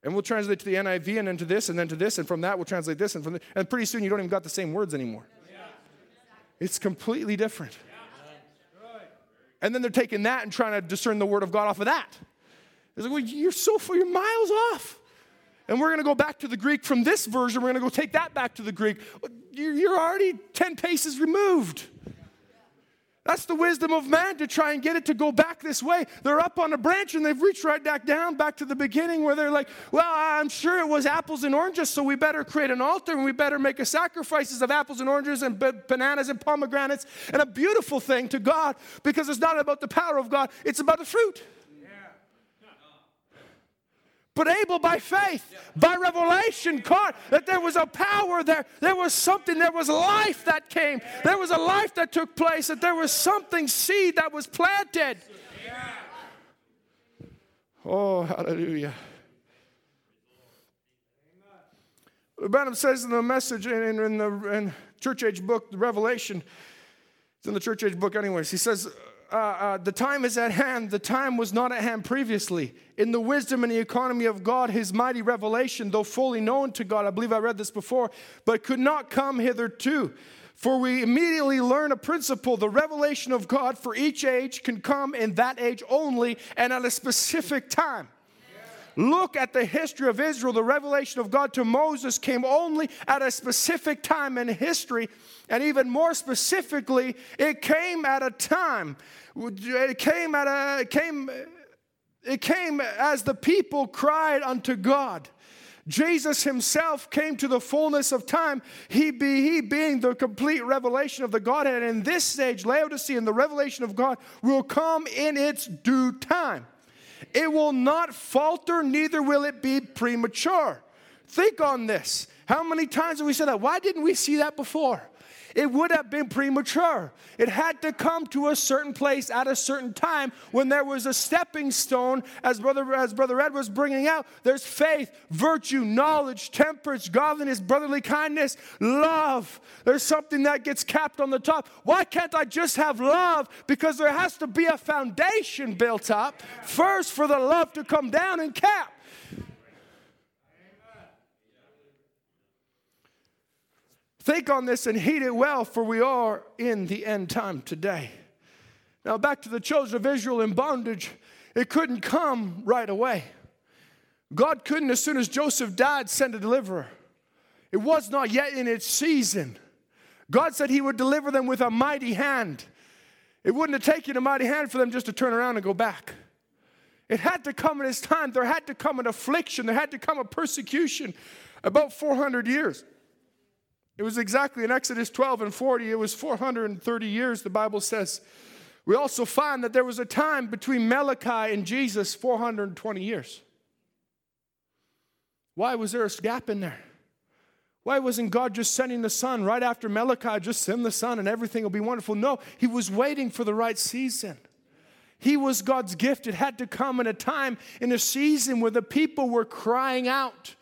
And we'll translate to the N I V and then to this and then to this. And from that, we'll translate this. And from this. And pretty soon, you don't even got the same words anymore. Yeah. It's completely different. Yeah. And then they're taking that and trying to discern the Word of God off of that. It's like, well, you're so far, you're miles off. And we're going to go back to the Greek from this version. We're going to go take that back to the Greek. You're already ten paces removed. That's the wisdom of man, to try and get it to go back this way. They're up on a branch and they've reached right back down, back to the beginning, where they're like, well, I'm sure it was apples and oranges, so we better create an altar and we better make a sacrifices of apples and oranges and bananas and pomegranates and a beautiful thing to God, because it's not about the power of God, it's about the fruit. But Abel, by faith, by revelation, caught that there was a power there. There was something. There was life that came. There was a life that took place. That there was something, seed that was planted. Oh, hallelujah. Branham says in the message, in, in the in Church Age book, Revelation, it's in the Church Age book anyways, he says, Uh, uh, the time is at hand. The time was not at hand previously. In the wisdom and the economy of God, his mighty revelation, though fully known to God, I believe I read this before, but could not come hitherto. For we immediately learn a principle. The revelation of God for each age can come in that age only and at a specific time. Look at the history of Israel. The revelation of God to Moses came only at a specific time in history. And even more specifically, it came at a time. It came at a it came it came as the people cried unto God. Jesus himself came to the fullness of time, he, be, he being the complete revelation of the Godhead. And in this stage, Laodicea and the revelation of God will come in its due time. It will not falter, neither will it be premature. Think on this. How many times have we said that? Why didn't we see that before? It would have been premature. It had to come to a certain place at a certain time when there was a stepping stone, as Brother, as Brother Ed was bringing out. There's faith, virtue, knowledge, temperance, godliness, brotherly kindness, love. There's something that gets capped on the top. Why can't I just have love? Because there has to be a foundation built up first for the love to come down and cap. Think on this and heed it well, for we are in the end time today. Now back to the children of Israel in bondage. It couldn't come right away. God couldn't, as soon as Joseph died, send a deliverer. It was not yet in its season. God said he would deliver them with a mighty hand. It wouldn't have taken a mighty hand for them just to turn around and go back. It had to come in its time. There had to come an affliction. There had to come a persecution. About four hundred years. It was exactly in Exodus twelve and forty, it was four hundred thirty years, the Bible says. We also find that there was a time between Malachi and Jesus, four hundred twenty years. Why was there a gap in there? Why wasn't God just sending the Son right after Malachi, just send the Son and everything will be wonderful? No, he was waiting for the right season. He was God's gift. It had to come in a time, in a season where the people were crying out.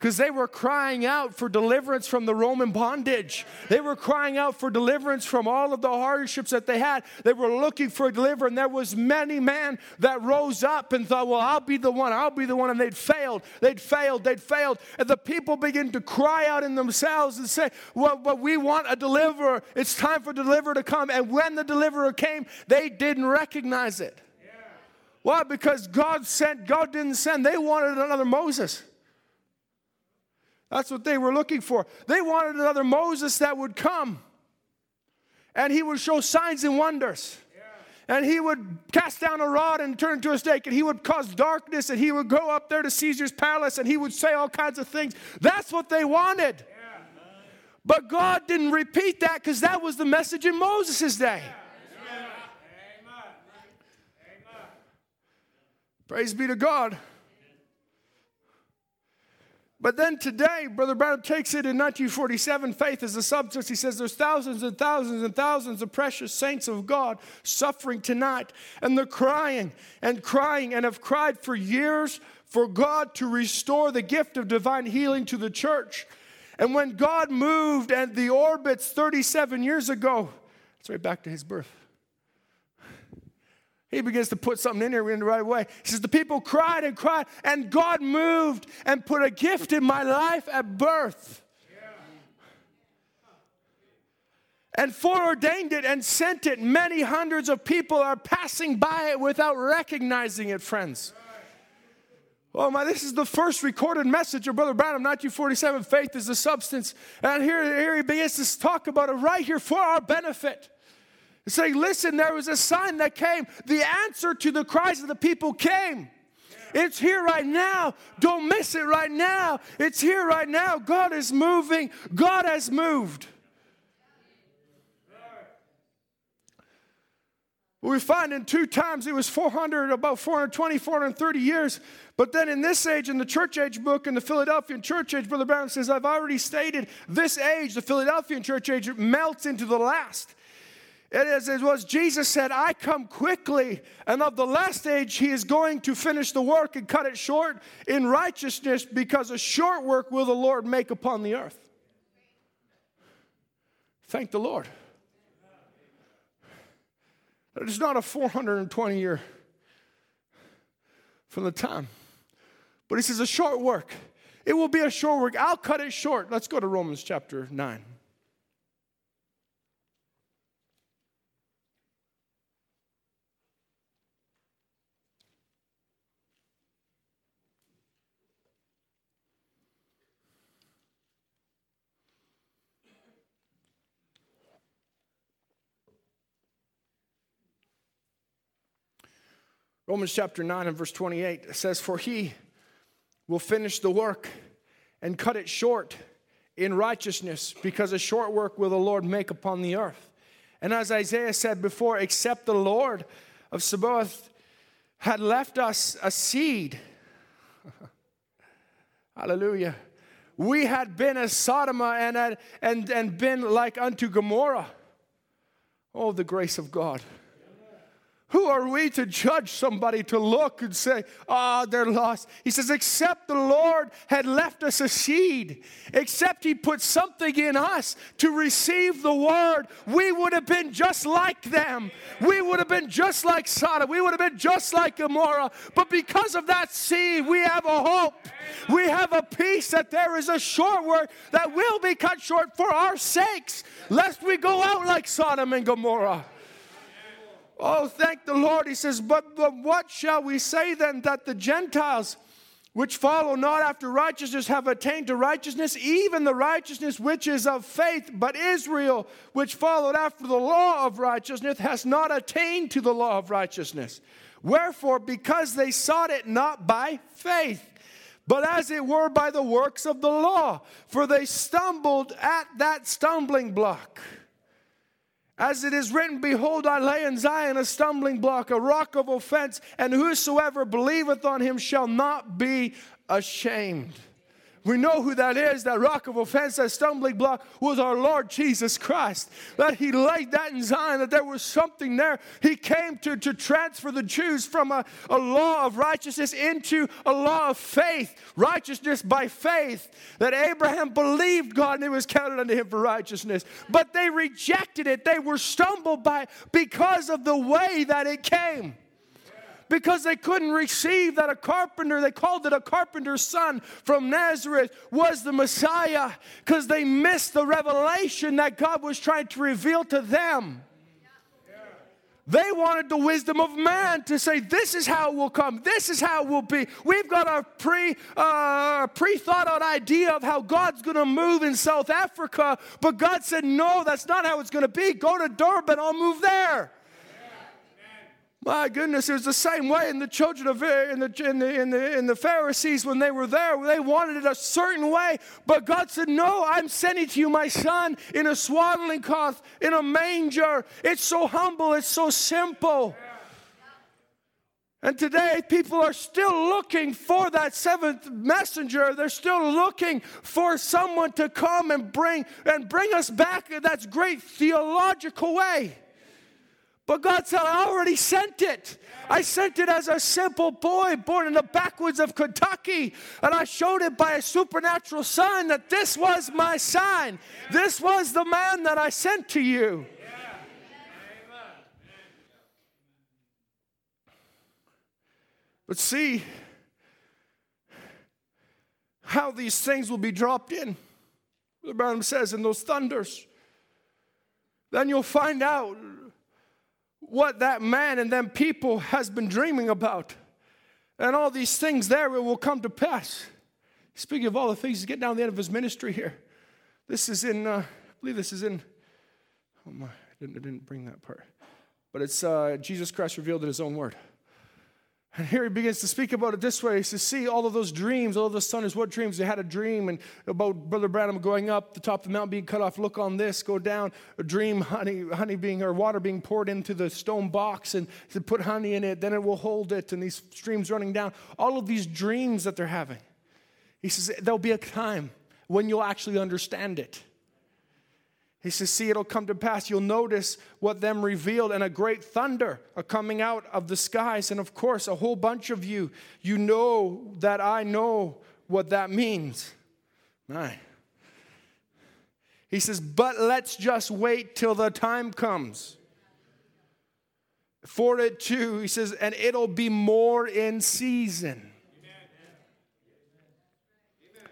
Because they were crying out for deliverance from the Roman bondage. They were crying out for deliverance from all of the hardships that they had. They were looking for a deliverer. And there was many men that rose up and thought, well, I'll be the one. I'll be the one. And they'd failed. They'd failed. They'd failed. And the people began to cry out in themselves and say, well, but we want a deliverer. It's time for the deliverer to come. And when the deliverer came, they didn't recognize it. Yeah. Why? Because God sent. God didn't send. They wanted another Moses. That's what they were looking for. They wanted another Moses that would come. And he would show signs and wonders. Yeah. And he would cast down a rod and turn into a snake. And he would cause darkness. And he would go up there to Caesar's palace. And he would say all kinds of things. That's what they wanted. Yeah. But God didn't repeat that, because that was the message in Moses' day. Yeah. Yeah. Amen. Amen. Praise be to God. But then today, Brother Branham takes it in nineteen forty-seven, faith is the substance. He says there's thousands and thousands and thousands of precious saints of God suffering tonight. And they're crying and crying and have cried for years for God to restore the gift of divine healing to the church. And when God moved and the orbits thirty-seven years ago, it's right back to his birth. He begins to put something in here in the right way. He says, the people cried and cried, and God moved and put a gift in my life at birth. And foreordained it and sent it. Many hundreds of people are passing by it without recognizing it, friends. Oh my, this is the first recorded message of Brother Branham, nineteen forty-seven, Faith is the Substance. And here, here he begins to talk about it right here for our benefit. He's saying, listen, there was a sign that came. The answer to the cries of the people came. It's here right now. Don't miss it right now. It's here right now. God is moving. God has moved. We find in two times it was four hundred, about four hundred twenty, four hundred thirty years. But then in this age, in the church age book, in the Philadelphian church age, Brother Branham says, I've already stated this age, the Philadelphian church age, it melts into the last. It is as was Jesus said, I come quickly, and of the last age he is going to finish the work and cut it short in righteousness, because a short work will the Lord make upon the earth. Thank the Lord. It's not a four hundred twenty year from the time. But he says a short work. It will be a short work. I'll cut it short. Let's go to Romans chapter nine. Romans chapter nine and verse twenty-eight says, for he will finish the work and cut it short in righteousness, because a short work will the Lord make upon the earth. And as Isaiah said before, except the Lord of Sabaoth had left us a seed, hallelujah, we had been as Sodom and, and, and been like unto Gomorrah. Oh, the grace of God. Who are we to judge somebody, to look and say, ah, oh, they're lost? He says, except the Lord had left us a seed, except he put something in us to receive the word, we would have been just like them. We would have been just like Sodom. We would have been just like Gomorrah. But because of that seed, we have a hope. We have a peace that there is a short word that will be cut short for our sakes, lest we go out like Sodom and Gomorrah. Oh, thank the Lord. He says, but, but what shall we say then, that the Gentiles, which follow not after righteousness, have attained to righteousness, even the righteousness which is of faith? But Israel, which followed after the law of righteousness, has not attained to the law of righteousness. Wherefore, because they sought it not by faith, but as it were by the works of the law, for they stumbled at that stumbling block. As it is written, behold, I lay in Zion a stumbling block, a rock of offense, and whosoever believeth on him shall not be ashamed. We know who that is, that rock of offense, that stumbling block was our Lord Jesus Christ. That he laid that in Zion, that there was something there. He came to, to transfer the Jews from a, a law of righteousness into a law of faith. Righteousness by faith. That Abraham believed God and it was counted unto him for righteousness. But they rejected it. They were stumbled by it because of the way that it came. Because they couldn't receive that a carpenter, they called it a carpenter's son from Nazareth, was the Messiah. Because they missed the revelation that God was trying to reveal to them. Yeah. They wanted the wisdom of man to say, this is how it will come. This is how it will be. We've got our pre, uh, pre-thought out idea of how God's going to move in South Africa. But God said, no, that's not how it's going to be. Go to Durban, I'll move there. My goodness, it was the same way in the children of in the, in the in the in the Pharisees when they were there. They wanted it a certain way, but God said, "No, I'm sending to you my son in a swaddling cloth, in a manger. It's so humble, it's so simple." And today, people are still looking for that seventh messenger. They're still looking for someone to come and bring and bring us back in that great theological way. But God said, I already sent it. I sent it as a simple boy born in the backwoods of Kentucky. And I showed it by a supernatural sign that this was my sign. This was the man that I sent to you. But see how these things will be dropped in. The Bible says in those thunders. Then you'll find out what that man and them people has been dreaming about. And all these things there, it will come to pass. Speaking of all the things, he's getting down to the end of his ministry here. This is in, uh, I believe this is in, oh my, I didn't, I didn't bring that part. But it's uh, Jesus Christ revealed in his own word. And here he begins to speak about it this way. He says, see, all of those dreams, all of those thunders, what dreams? They had a dream and about Brother Branham going up the top of the mountain, being cut off. Look on this, go down. A dream, honey, honey being, or water being poured into the stone box, and to put honey in it, then it will hold it, and these streams running down. All of these dreams that they're having. He says, there'll be a time when you'll actually understand it. He says, see, it'll come to pass. You'll notice what them revealed, and a great thunder are coming out of the skies. And, of course, a whole bunch of you, you know that I know what that means. Right. He says, but let's just wait till the time comes. For it too, he says, and it'll be more in season. Amen.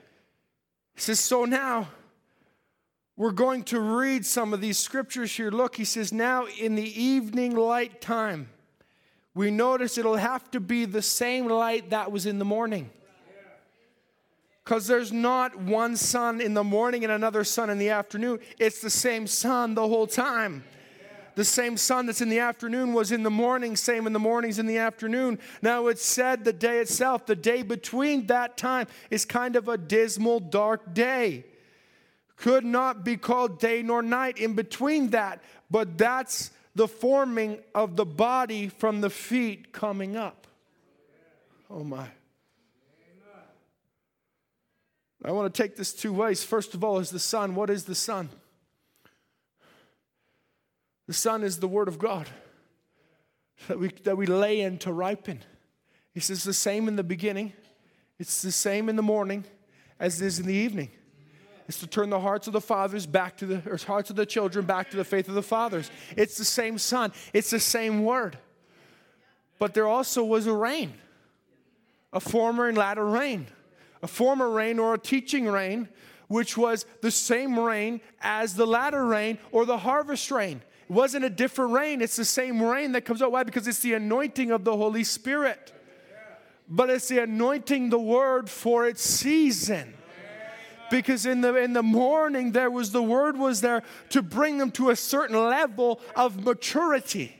He says, so now, we're going to read some of these scriptures here. Look, he says, now in the evening light time, we notice it'll have to be the same light that was in the morning. Because there's not one sun in the morning and another sun in the afternoon. It's the same sun the whole time. The same sun that's in the afternoon was in the morning, same in the mornings in the afternoon. Now it's said the day itself, the day between that time is kind of a dismal, dark day. Could not be called day nor night in between that. But that's the forming of the body from the feet coming up. Oh my. I want to take this two ways. First of all is the sun. What is the sun? The sun is the word of God. That we, that we lay in to ripen. He says the same in the beginning. It's the same in the morning as it is in the evening. It's to turn the hearts of the fathers back to the or hearts of the children back to the faith of the fathers. It's the same sun. It's the same word. But there also was a rain, a former and latter rain, a former rain or a teaching rain, which was the same rain as the latter rain or the harvest rain. It wasn't a different rain. It's the same rain that comes out. Why? Because it's the anointing of the Holy Spirit. But it's the anointing the word for its season. Because in the in the morning, there was the word was there to bring them to a certain level of maturity.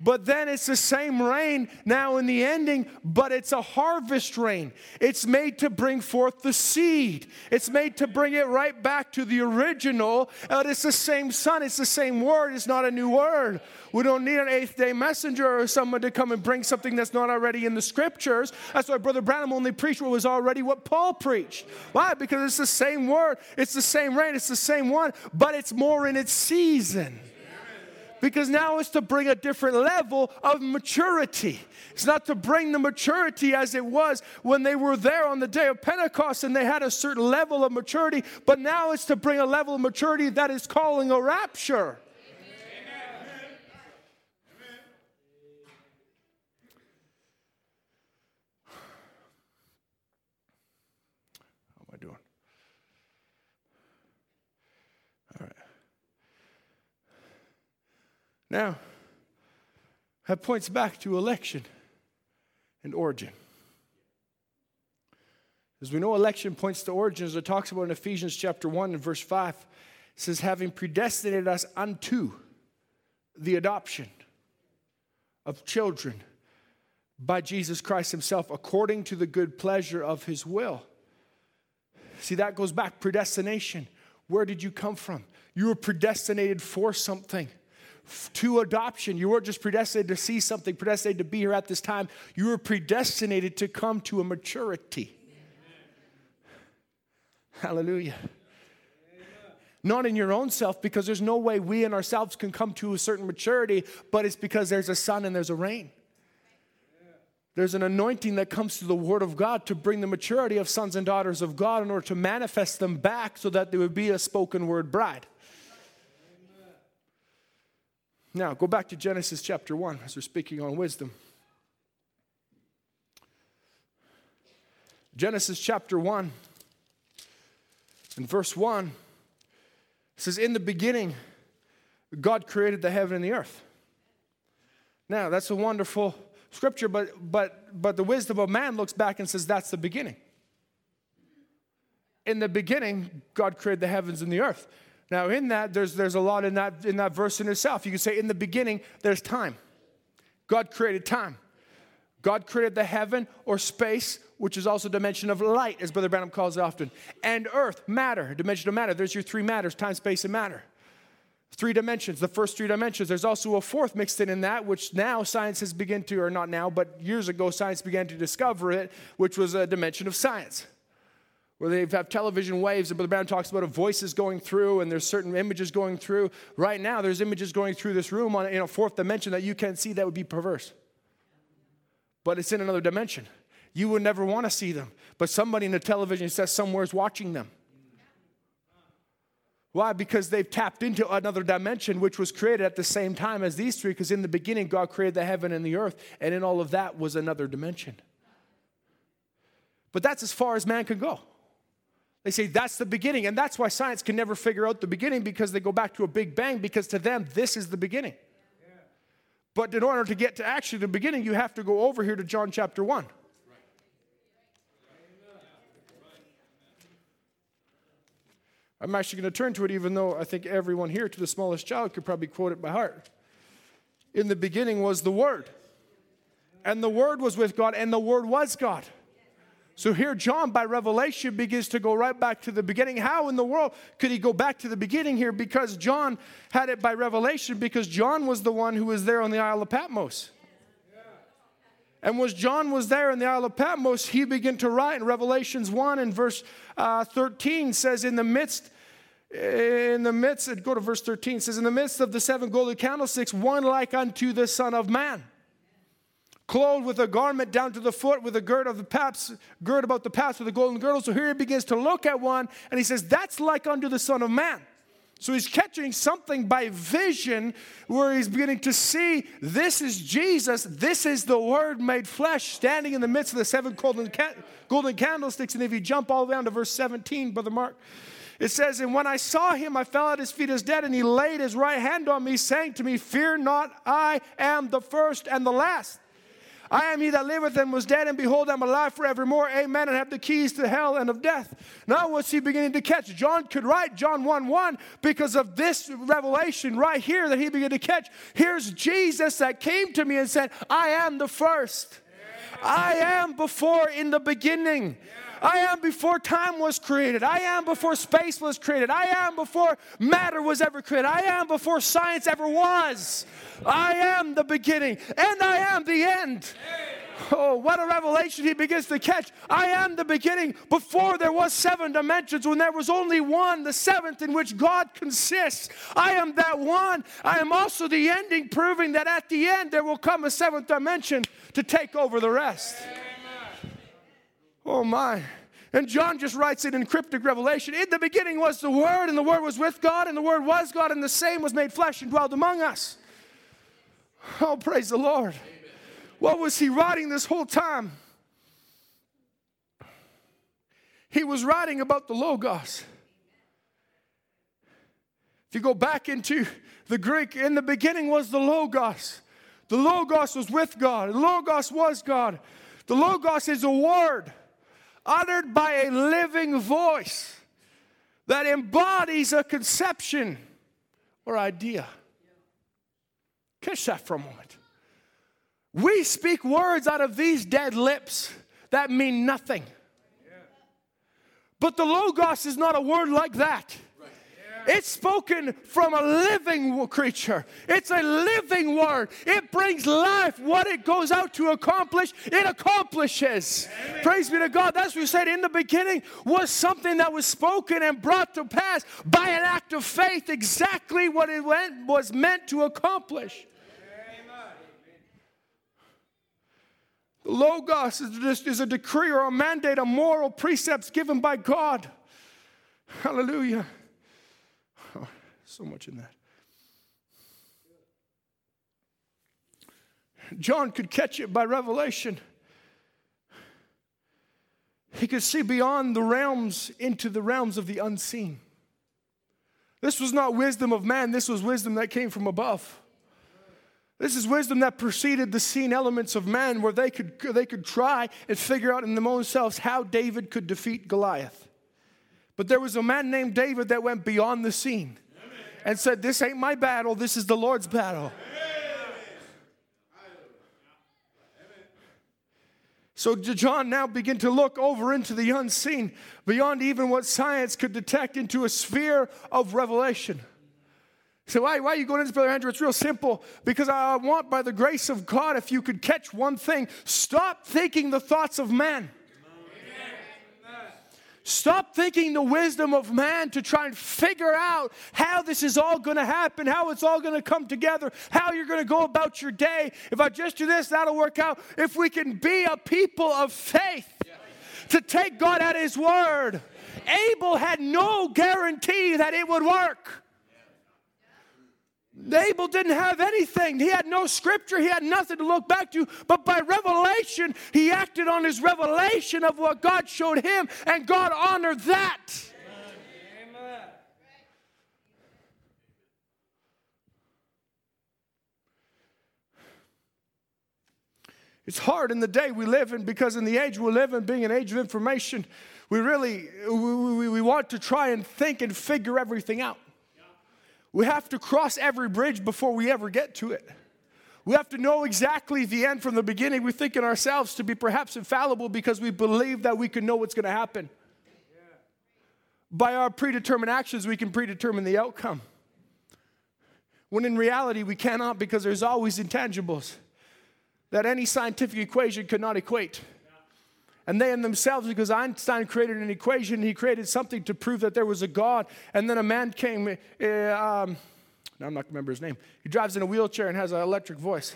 But then it's the same rain now in the ending, but it's a harvest rain. It's made to bring forth the seed. It's made to bring it right back to the original. And it's the same sun. It's the same word. It's not a new word. We don't need an eighth day messenger or someone to come and bring something that's not already in the scriptures. That's why Brother Branham only preached what was already what Paul preached. Why? Because it's the same word. It's the same rain. It's the same one, but it's more in its season. Because now it's to bring a different level of maturity. It's not to bring the maturity as it was when they were there on the day of Pentecost and they had a certain level of maturity. But now it's to bring a level of maturity that is calling a rapture. Amen. Amen. How am I doing? All right. Now, that points back to election and origin. As we know, election points to origin, as it talks about in Ephesians chapter one and verse five. It says, having predestinated us unto the adoption of children by Jesus Christ himself, according to the good pleasure of his will. See, that goes back, predestination. Where did you come from? You were predestinated for something. To adoption. You weren't just predestinated to see something, predestinated to be here at this time. You were predestinated to come to a maturity. Amen. Hallelujah. Amen. Not in your own self, because there's no way we and ourselves can come to a certain maturity, but it's because there's a sun and there's a rain. There's an anointing that comes through the Word of God to bring the maturity of sons and daughters of God in order to manifest them back so that they would be a spoken word bride. Amen. Now, go back to Genesis chapter one as we're speaking on wisdom. Genesis chapter one and verse one, it says, in the beginning, God created the heaven and the earth. Now, that's a wonderful scripture, but but but the wisdom of man looks back and says that's the beginning. In the beginning, God created the heavens and the earth. Now, in that, there's there's a lot in that in that verse in itself. You can say in the beginning, there's time. God created time. God created the heaven or space, which is also dimension of light, as Brother Branham calls it often, and earth, matter, dimension of matter. There's your three matters: time, space, and matter. Three dimensions, the first three dimensions. There's also a fourth mixed in in that, which now science has begun to, or not now, but years ago, science began to discover it, which was a dimension of science, where they have television waves, and Brother Brown talks about voices going through, and there's certain images going through. Right now, there's images going through this room on, in a fourth dimension that you can't see. That would be perverse. But it's in another dimension. You would never want to see them, but somebody in the television set somewhere is watching them. Why? Because they've tapped into another dimension which was created at the same time as these three, because in the beginning, God created the heaven and the earth, and in all of that was another dimension. But that's as far as man can go. They say that's the beginning, and that's why science can never figure out the beginning, because they go back to a big bang, because to them, this is the beginning. Yeah. But in order to get to actually the beginning, you have to go over here to John chapter one. I'm actually going to turn to it, even though I think everyone here, to the smallest child, could probably quote it by heart. In the beginning was the Word, and the Word was with God, and the Word was God. So here John, by revelation, begins to go right back to the beginning. How in the world could he go back to the beginning here? Because John had it by revelation, because John was the one who was there on the Isle of Patmos. And when John was there in the Isle of Patmos, he began to write in Revelations one and verse uh, thirteen says, in the midst, in the midst, go to verse thirteen, says, in the midst of the seven golden candlesticks, one like unto the Son of Man, clothed with a garment down to the foot, with a gird of the paps, gird about the paps with a golden girdle. So here he begins to look at one, and he says, that's like unto the Son of Man. So he's catching something by vision where he's beginning to see this is Jesus, this is the Word made flesh standing in the midst of the seven golden, ca- golden candlesticks. And if you jump all the way down to verse seventeen, Brother Mark, it says, and when I saw him, I fell at his feet as dead, and he laid his right hand on me, saying to me, fear not, I am the first and the last. I am he that liveth and was dead, and behold, I am alive forevermore. Amen. And have the keys to hell and of death. Now what's he beginning to catch? John could write John one one because of this revelation right here that he began to catch. Here's Jesus that came to me and said, I am the first. I am before in the beginning. I am before time was created. I am before space was created. I am before matter was ever created. I am before science ever was. I am the beginning, and I am the end. Oh, what a revelation he begins to catch. I am the beginning. Before there was seven dimensions, when there was only one, the seventh, in which God consists. I am that one. I am also the ending, proving that at the end there will come a seventh dimension to take over the rest. Oh my. And John just writes it in cryptic revelation. In the beginning was the Word, and the Word was with God, and the Word was God, and the same was made flesh and dwelled among us. Oh, praise the Lord. Amen. What was he writing this whole time? He was writing about the Logos. If you go back into the Greek, in the beginning was the Logos. The Logos was with God. The Logos was God. The Logos is a word uttered by a living voice that embodies a conception or idea. Catch that for a moment. We speak words out of these dead lips that mean nothing. But the Logos is not a word like that. It's spoken from a living creature. It's a living word. It brings life. What it goes out to accomplish, it accomplishes. Amen. Praise be to God. That's what we said in the beginning was something that was spoken and brought to pass by an act of faith, exactly what it went, was meant to accomplish. Logos is a decree or a mandate, a moral precepts given by God. Hallelujah. Oh, so much in that. John could catch it by revelation. He could see beyond the realms into the realms of the unseen. This was not wisdom of man. This was wisdom that came from above. This is wisdom that preceded the seen elements of man, where they could, they could try and figure out in their own selves how David could defeat Goliath. But there was a man named David that went beyond the scene and said, this ain't my battle, this is the Lord's battle. So John now began to look over into the unseen, beyond even what science could detect, into a sphere of revelation. So why, why are you going into this, Brother Andrew? It's real simple. Because I want, by the grace of God, if you could catch one thing, stop thinking the thoughts of man. Amen. Stop thinking the wisdom of man to try and figure out how this is all going to happen, how it's all going to come together, how you're going to go about your day. If I just do this, that'll work out. If we can be a people of faith to take God at His word. Abel had no guarantee that it would work. Abel didn't have anything. He had no scripture. He had nothing to look back to. But by revelation, he acted on his revelation of what God showed him, and God honored that. Amen. It's hard in the day we live in, because in the age we live in, being an age of information, we really we, we, we want to try and think and figure everything out. We have to cross every bridge before we ever get to it. We have to know exactly the end from the beginning. We think in ourselves to be perhaps infallible because we believe that we can know what's going to happen. Yeah. By our predetermined actions, we can predetermine the outcome. When in reality, we cannot, because there's always intangibles that any scientific equation could not equate. And they in themselves, because Einstein created an equation, he created something to prove that there was a God. And then a man came, uh, um, no, I'm not going to remember his name. He drives in a wheelchair and has an electric voice.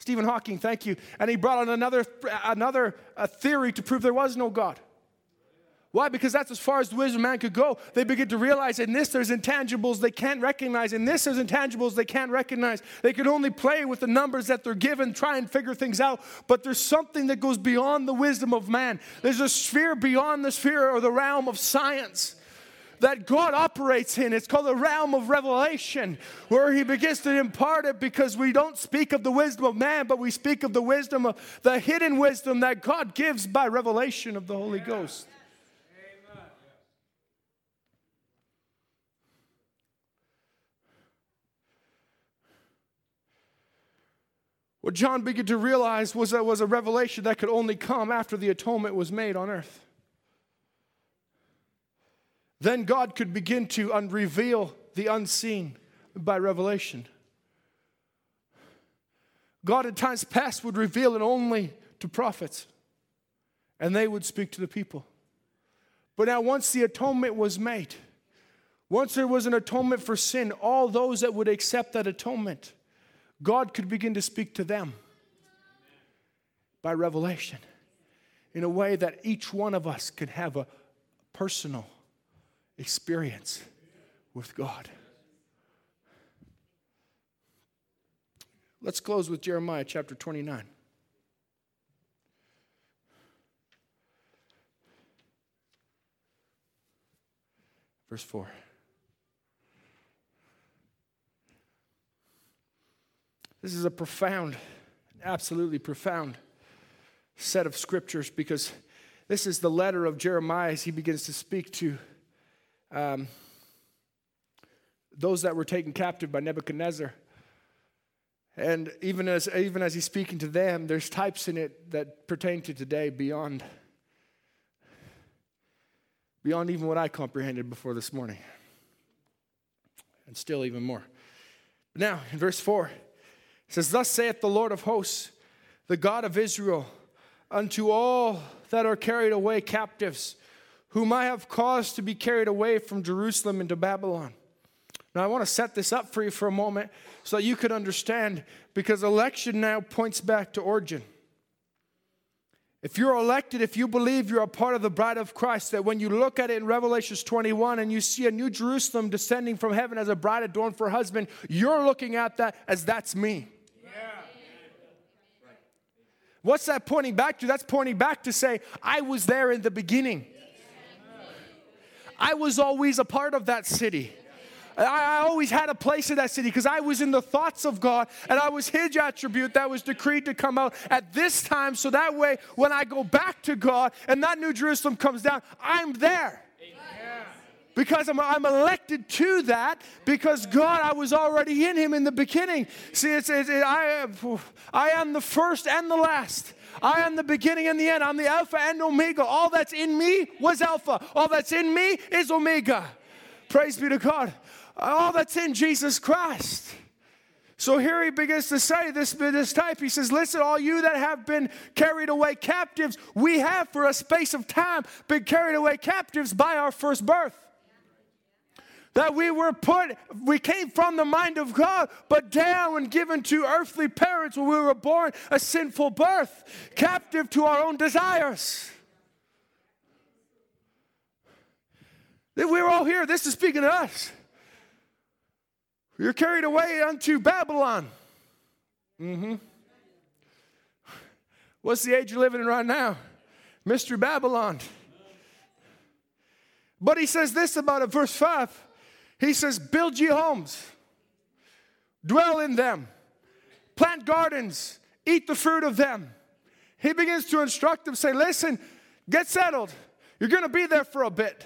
Stephen Hawking, thank you. And he brought on another, another uh, theory to prove there was no God. Why? Because that's as far as the wisdom of man could go. They begin to realize in this there's intangibles they can't recognize. In this there's intangibles they can't recognize. They can only play with the numbers that they're given, try and figure things out. But there's something that goes beyond the wisdom of man. There's a sphere beyond the sphere or the realm of science that God operates in. It's called the realm of revelation, where He begins to impart it, because we don't speak of the wisdom of man, but we speak of the wisdom of the hidden wisdom that God gives by revelation of the Holy yeah. Ghost. What John began to realize was that it was a revelation that could only come after the atonement was made on earth. Then God could begin to unreveal the unseen by revelation. God in times past would reveal it only to prophets, and they would speak to the people. But now, once the atonement was made, once there was an atonement for sin, all those that would accept that atonement, God could begin to speak to them by revelation in a way that each one of us could have a personal experience with God. Let's close with Jeremiah chapter twenty-nine. Verse four. This is a profound, absolutely profound set of scriptures, because this is the letter of Jeremiah as he begins to speak to um, those that were taken captive by Nebuchadnezzar. And even as even as he's speaking to them, there's types in it that pertain to today beyond, beyond even what I comprehended before this morning. and still even more. But now, in verse four, it says, "Thus saith the Lord of hosts, the God of Israel, unto all that are carried away captives, whom I have caused to be carried away from Jerusalem into Babylon." Now, I want to set this up for you for a moment so that you could understand, because election now points back to origin. If you're elected, if you believe you're a part of the bride of Christ, that when you look at it in Revelation twenty-one and you see a new Jerusalem descending from heaven as a bride adorned for her husband, you're looking at that as, that's me. Yeah. What's that pointing back to? That's pointing back to say, I was there in the beginning. I was always a part of that city. I always had a place in that city because I was in the thoughts of God, and I was His attribute that was decreed to come out at this time, so that way when I go back to God and that New Jerusalem comes down, I'm there. Amen. Because I'm, I'm elected to that, because God, I was already in Him in the beginning. See, it's, it's it, I, I am the first and the last. I am the beginning and the end. I'm the Alpha and Omega. All that's in me was Alpha. All that's in me is Omega. Praise be to God. All that's in Jesus Christ. So here he begins to say this, this type. He says, listen, all you that have been carried away captives, we have for a space of time been carried away captives by our first birth. That we were put, we came from the mind of God, but down and given to earthly parents when we were born, a sinful birth, captive to our own desires. That we're all here. This is speaking to us. You're carried away unto Babylon. Mm-hmm. What's the age you're living in right now? Mystery Babylon. But he says this about it, verse five. He says, build ye homes, dwell in them, plant gardens, eat the fruit of them. He begins to instruct them, say, listen, get settled. You're going to be there for a bit.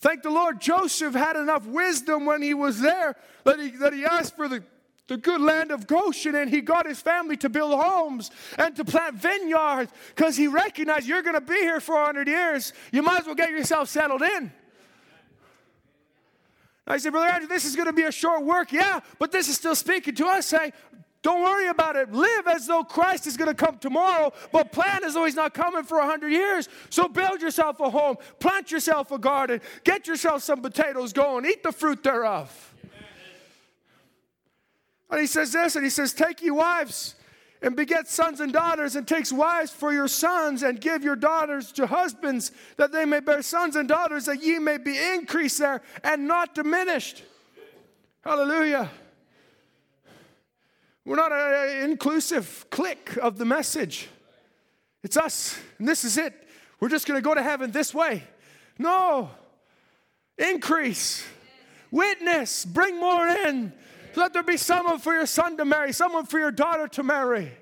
Thank the Lord, Joseph had enough wisdom when he was there that he, that he asked for the, the good land of Goshen, and he got his family to build homes and to plant vineyards because he recognized you're going to be here for one hundred years. You might as well get yourself settled in. I said, Brother Andrew, this is going to be a short work. Yeah, but this is still speaking to us saying, don't worry about it. Live as though Christ is going to come tomorrow, but plan as though He's not coming for one hundred years. So build yourself a home. Plant yourself a garden. Get yourself some potatoes going. Eat the fruit thereof. Amen. And He says this, and He says, take ye wives and beget sons and daughters, and takes wives for your sons, and give your daughters to husbands, that they may bear sons and daughters, that ye may be increased there and not diminished. Hallelujah. We're not an inclusive clique of the message. It's us, and this is it. We're just going to go to heaven this way. No. Increase. Witness. Bring more in. Let there be someone for your son to marry, someone for your daughter to marry.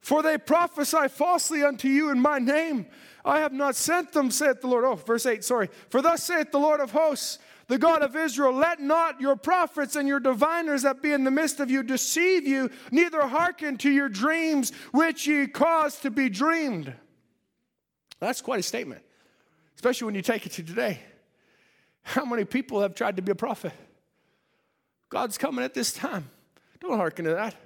For they prophesy falsely unto you in my name. I have not sent them, saith the Lord. Oh, verse eight, sorry. For thus saith the Lord of hosts, the God of Israel, let not your prophets and your diviners that be in the midst of you deceive you, neither hearken to your dreams which ye cause to be dreamed. That's quite a statement, especially when you take it to today. How many people have tried to be a prophet? God's coming at this time. Don't hearken to that.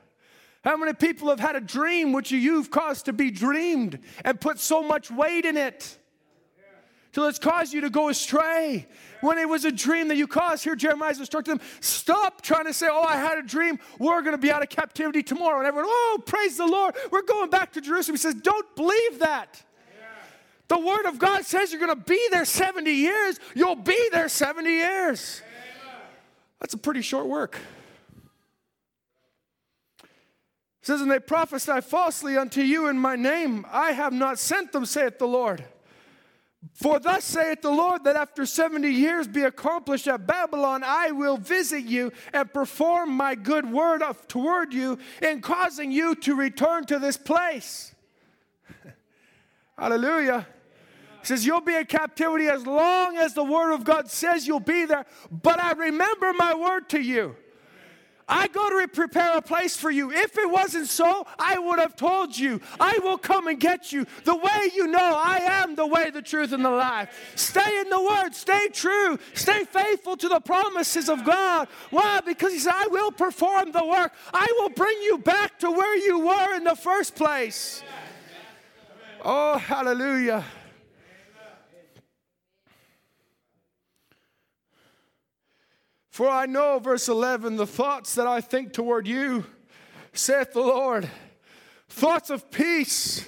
How many people have had a dream which you've caused to be dreamed and put so much weight in it? Till it's caused you to go astray. When it was a dream that you caused, here Jeremiah's instructing them, stop trying to say, oh, I had a dream. We're going to be out of captivity tomorrow. And everyone, oh, praise the Lord. We're going back to Jerusalem. He says, don't believe that. Yeah. The Word of God says you're going to be there seventy years. You'll be there seventy years. Yeah. That's a pretty short work. It says, and they prophesy falsely unto you in my name. I have not sent them, saith the Lord. For thus saith the Lord, that after seventy years be accomplished at Babylon, I will visit you and perform my good word of, toward you in causing you to return to this place. Hallelujah. He says, you'll be in captivity as long as the word of God says you'll be there, but I remember my word to you. I go to prepare a place for you. If it wasn't so, I would have told you. I will come and get you. The way you know I am the way, the truth, and the life. Stay in the Word. Stay true. Stay faithful to the promises of God. Why? Because He said, I will perform the work. I will bring you back to where you were in the first place. Oh, hallelujah. For I know, verse eleven, the thoughts that I think toward you, saith the Lord, thoughts of peace.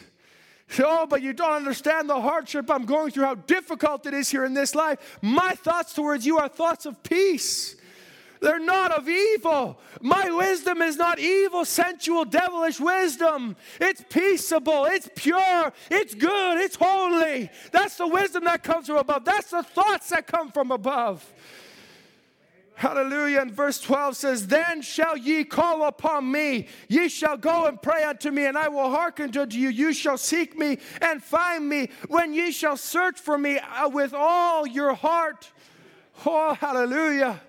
Oh, but you don't understand the hardship I'm going through, how difficult it is here in this life. My thoughts towards you are thoughts of peace. They're not of evil. My wisdom is not evil, sensual, devilish wisdom. It's peaceable. It's pure. It's good. It's holy. That's the wisdom that comes from above. That's the thoughts that come from above. Hallelujah. And verse twelve says, then shall ye call upon me. Ye shall go and pray unto me, and I will hearken unto you. You shall seek me and find me when ye shall search for me with all your heart. Oh, hallelujah.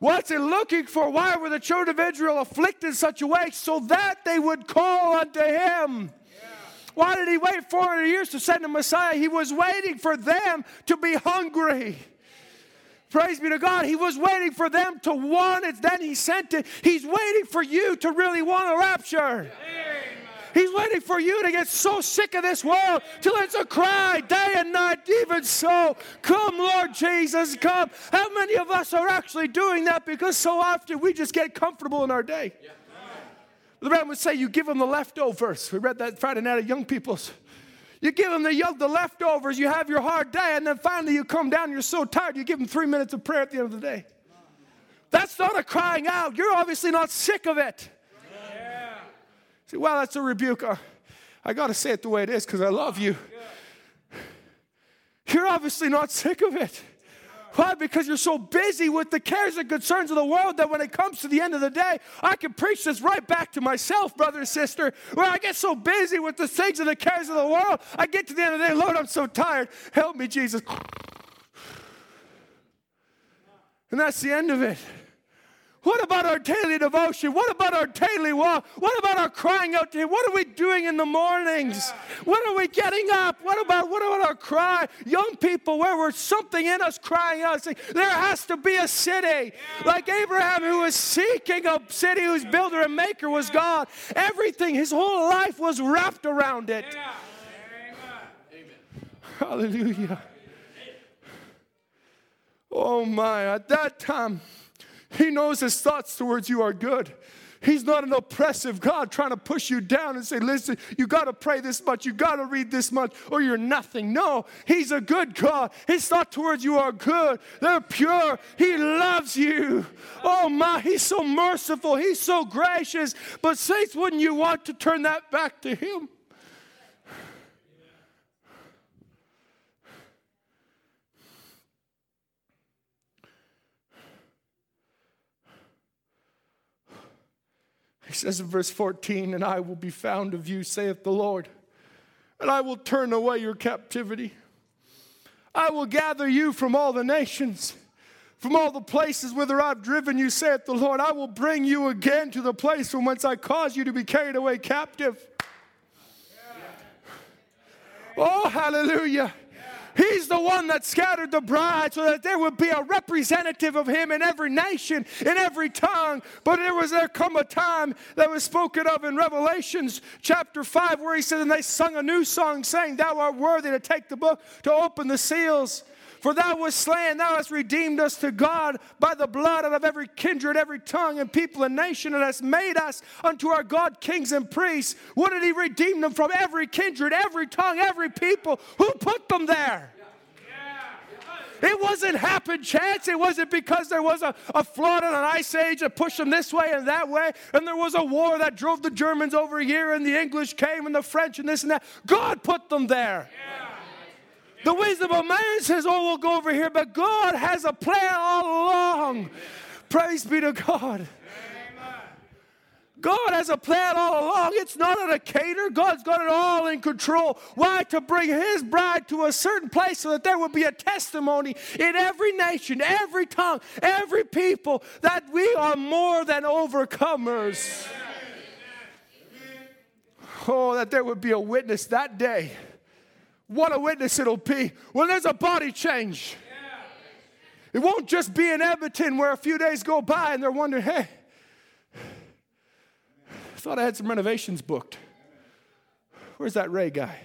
What's it looking for? Why were the children of Israel afflicted in such a way? So that they would call unto him. Why did he wait four hundred years to send a Messiah? He was waiting for them to be hungry. Praise be to God. He was waiting for them to want it. Then He sent it. He's waiting for you to really want a rapture. Amen. He's waiting for you to get so sick of this world till it's a cry day and night. Even so, come Lord Jesus, come. How many of us are actually doing that? Because so often we just get comfortable in our day. Yeah. The man would say, you give them the leftovers. We read that Friday night at Young People's. You give them the, young, the leftovers, you have your hard day, and then finally you come down, you're so tired, you give them three minutes of prayer at the end of the day. That's not a crying out. You're obviously not sick of it. Yeah. See, well, that's a rebuke. I, I got to say it the way it is because I love you. You're obviously not sick of it. Why? Because you're so busy with the cares and concerns of the world that when it comes to the end of the day, I can preach this right back to myself, brother and sister, where I get so busy with the things and the cares of the world, I get to the end of the day, Lord, I'm so tired. Help me, Jesus. And that's the end of it. What about our daily devotion? What about our daily walk? What about our crying out to Him? What are we doing in the mornings? When are we getting up? What about what about our cry? Young people, where we're something in us crying out. Saying, there has to be a city. Like Abraham, who was seeking a city whose builder and maker was God. Everything, his whole life was wrapped around it. Hallelujah. Oh my, at that time, He knows His thoughts towards you are good. He's not an oppressive God trying to push you down and say, listen, you got to pray this much, you got to read this much, or you're nothing. No, He's a good God. His thoughts towards you are good. They're pure. He loves you. Oh my, He's so merciful. He's so gracious. But saints, wouldn't you want to turn that back to Him? He says in verse fourteen, and I will be found of you, saith the Lord, and I will turn away your captivity. I will gather you from all the nations, from all the places whither I've driven you, saith the Lord. I will bring you again to the place from whence I caused you to be carried away captive. Oh, hallelujah. He's the one that scattered the bride so that there would be a representative of Him in every nation, in every tongue. But there was there come a time that was spoken of in Revelations chapter five where He said, and they sung a new song saying, thou art worthy to take the book, to open the seals. For thou wast slain, thou hast redeemed us to God by the blood out of every kindred, every tongue, and people, and nation, and hast made us unto our God kings and priests. What did He redeem them from? Every kindred, every tongue, every people. Who put them there? It wasn't happen chance. It wasn't because there was a, a flood and an ice age that pushed them this way and that way. And there was a war that drove the Germans over here, and the English came, and the French, and this and that. God put them there. Yeah. The wisdom of man says, oh, we'll go over here. But God has a plan all along. Amen. Praise be to God. Amen. God has a plan all along. It's not an cater. God's got it all in control. Why? To bring his bride to a certain place so that there would be a testimony in every nation, every tongue, every people that we are more than overcomers. Oh, that there would be a witness that day. What a witness it'll be when there's a body change. It won't just be in Edmonton where a few days go by and they're wondering, hey, I thought I had some renovations booked. Where's that Ray guy?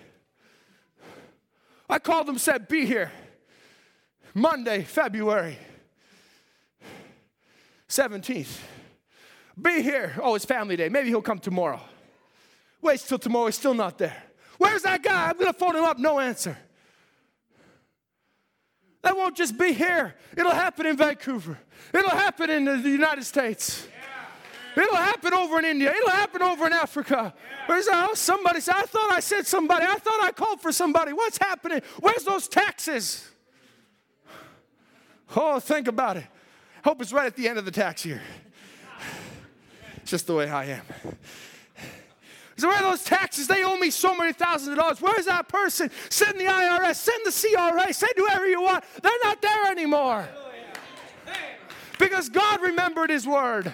I called him, said, be here Monday, February seventeenth. Be here. Oh, it's family day. Maybe he'll come tomorrow. Waits till tomorrow. He's still not there. Where's that guy? I'm going to phone him up. No answer. That won't just be here. It'll happen in Vancouver. It'll happen in the United States. It'll happen over in India. It'll happen over in Africa. Where's that? Oh, somebody said, I thought I said somebody. I thought I called for somebody. What's happening? Where's those taxes? Oh, think about it. Hope it's right at the end of the tax year. It's just the way I am. So where are those taxes? They owe me so many thousands of dollars. Where's that person? Send the I R S. Send the C R A. Send whoever you want. They're not there anymore. Because God remembered his word.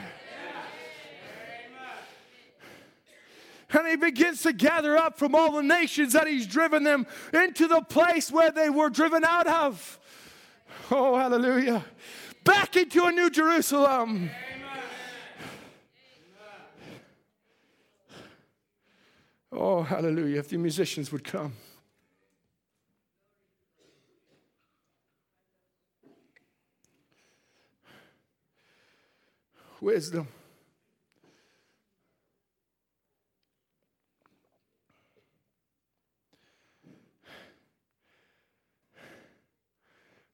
And he begins to gather up from all the nations that he's driven them into the place where they were driven out of. Oh, hallelujah. Back into a new Jerusalem. Amen. Oh, hallelujah. If the musicians would come. Wisdom.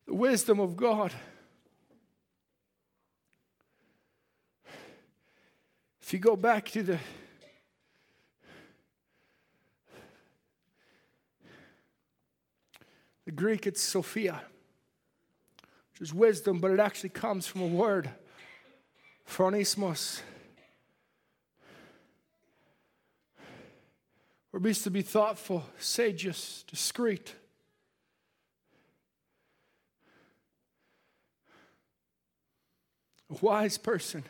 The wisdom of God. If you go back to the the Greek, it's Sophia, which is wisdom, but it actually comes from a word, phronismos, where it means to be thoughtful, sageous, discreet. A wise person,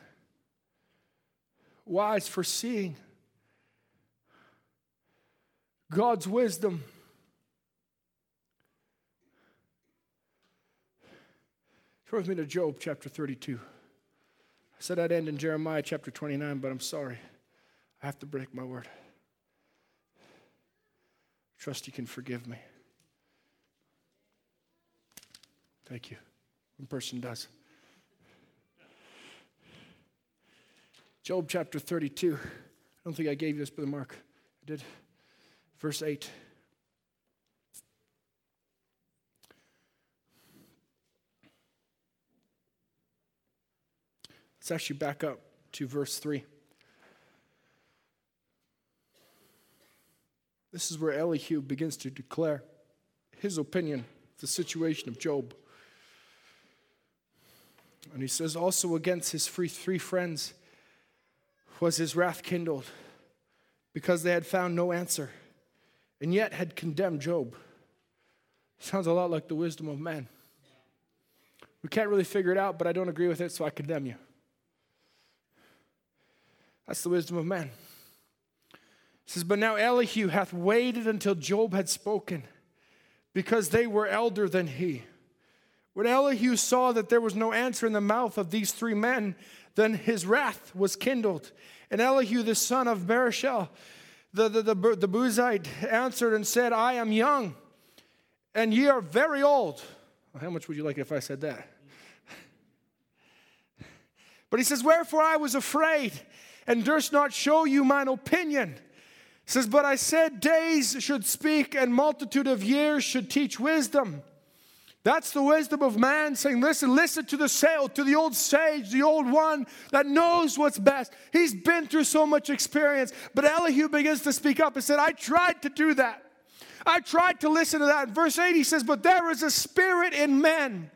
wise for seeing God's wisdom. Turn with me to Job chapter thirty-two. I said I'd end in Jeremiah chapter twenty-nine, but I'm sorry. I have to break my word. Trust you can forgive me. Thank you. One person does. Job chapter thirty-two. I don't think I gave you this, Brother Mark. I did. Verse eight. Let's actually back up to verse three. This is where Elihu begins to declare his opinion of the situation of Job. And he says, also against his free three friends was his wrath kindled, because they had found no answer, and yet had condemned Job. Sounds a lot like the wisdom of man. We can't really figure it out, but I don't agree with it, so I condemn you. That's the wisdom of man. It says, but now Elihu hath waited until Job had spoken, because they were elder than he. When Elihu saw that there was no answer in the mouth of these three men, then his wrath was kindled. And Elihu, the son of Mereshel, the, the, the, the Buzite, answered and said, I am young, and ye are very old. Well, how much would you like if I said that? But he says, wherefore I was afraid, and durst not show you mine opinion. He says, but I said, days should speak, and multitude of years should teach wisdom. That's the wisdom of man saying, listen, listen to the sale, to the old sage, the old one that knows what's best. He's been through so much experience. But Elihu begins to speak up and said, I tried to do that. I tried to listen to that. In verse eight, he says, but there is a spirit in men,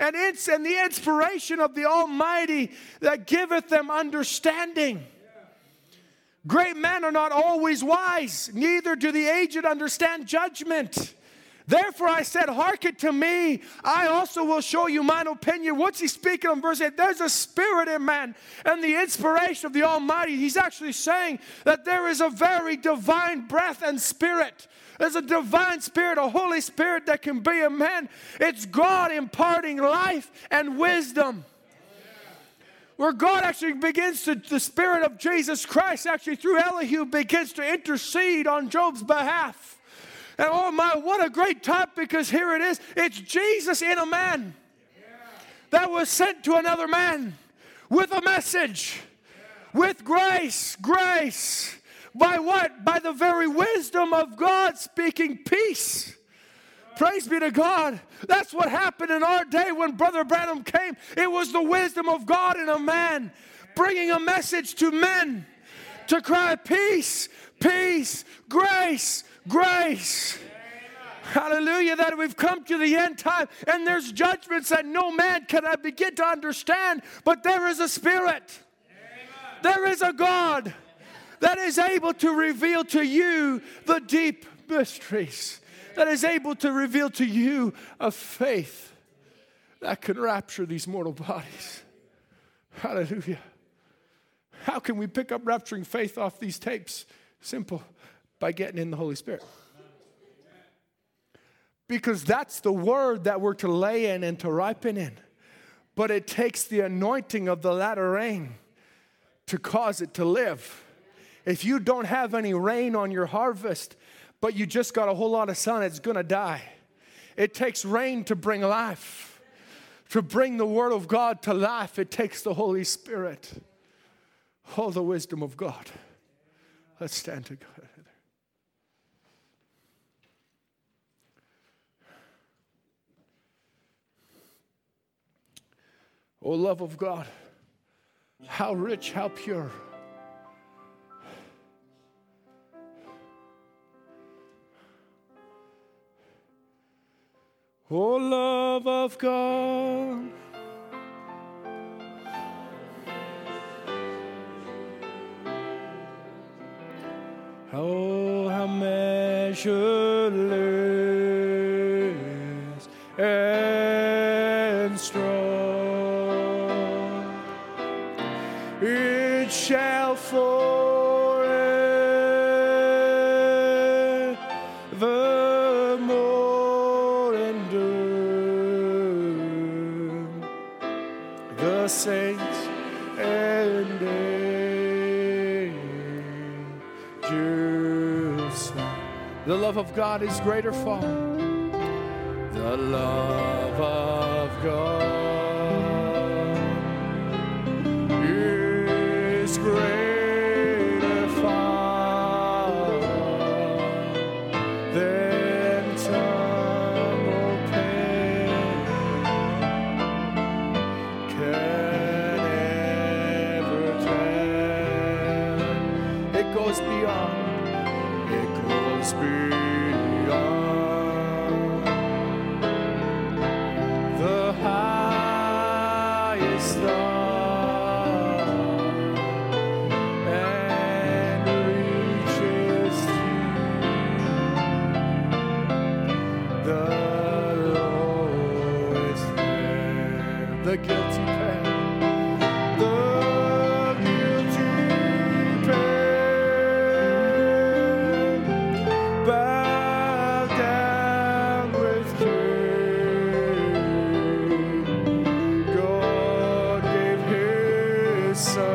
and it's and the inspiration of the Almighty that giveth them understanding. Yeah. Great men are not always wise, neither do the aged understand judgment. Therefore I said, hearken to me. I also will show you mine opinion. What's he speaking on verse eight? There's a spirit in man and the inspiration of the Almighty. He's actually saying that there is a very divine breath and spirit. There's a divine spirit, a Holy Spirit that can be in man. It's God imparting life and wisdom. Where God actually begins to, the Spirit of Jesus Christ actually through Elihu begins to intercede on Job's behalf. And oh my, what a great topic, because here it is. It's Jesus in a man that was sent to another man with a message, with grace, grace. By what? By the very wisdom of God speaking peace. Praise be to God. That's what happened in our day when Brother Branham came. It was the wisdom of God in a man, bringing a message to men to cry peace, peace, grace, grace. Hallelujah, that we've come to the end time and there's judgments that no man can begin to understand, but there is a spirit. There is a God that is able to reveal to you the deep mysteries. That is able to reveal to you a faith that can rapture these mortal bodies. Hallelujah. How can we pick up rapturing faith off these tapes? Simple. By getting in the Holy Spirit. Because that's the word that we're to lay in and to ripen in. But it takes the anointing of the latter rain to cause it to live. If you don't have any rain on your harvest, but you just got a whole lot of sun, it's going to die. It takes rain to bring life. To bring the Word of God to life, it takes the Holy Spirit. Oh, the wisdom of God. Let's stand together. Oh, love of God, how rich, how pure. Oh, love of God. Oh, how measureless and strong it shall fall. Saints and angels. The love of God is greater far. The love of God is greater far than tongue or pen can. Beyond, it goes beyond the highest thought and reaches through the lowest man, the guilty man. So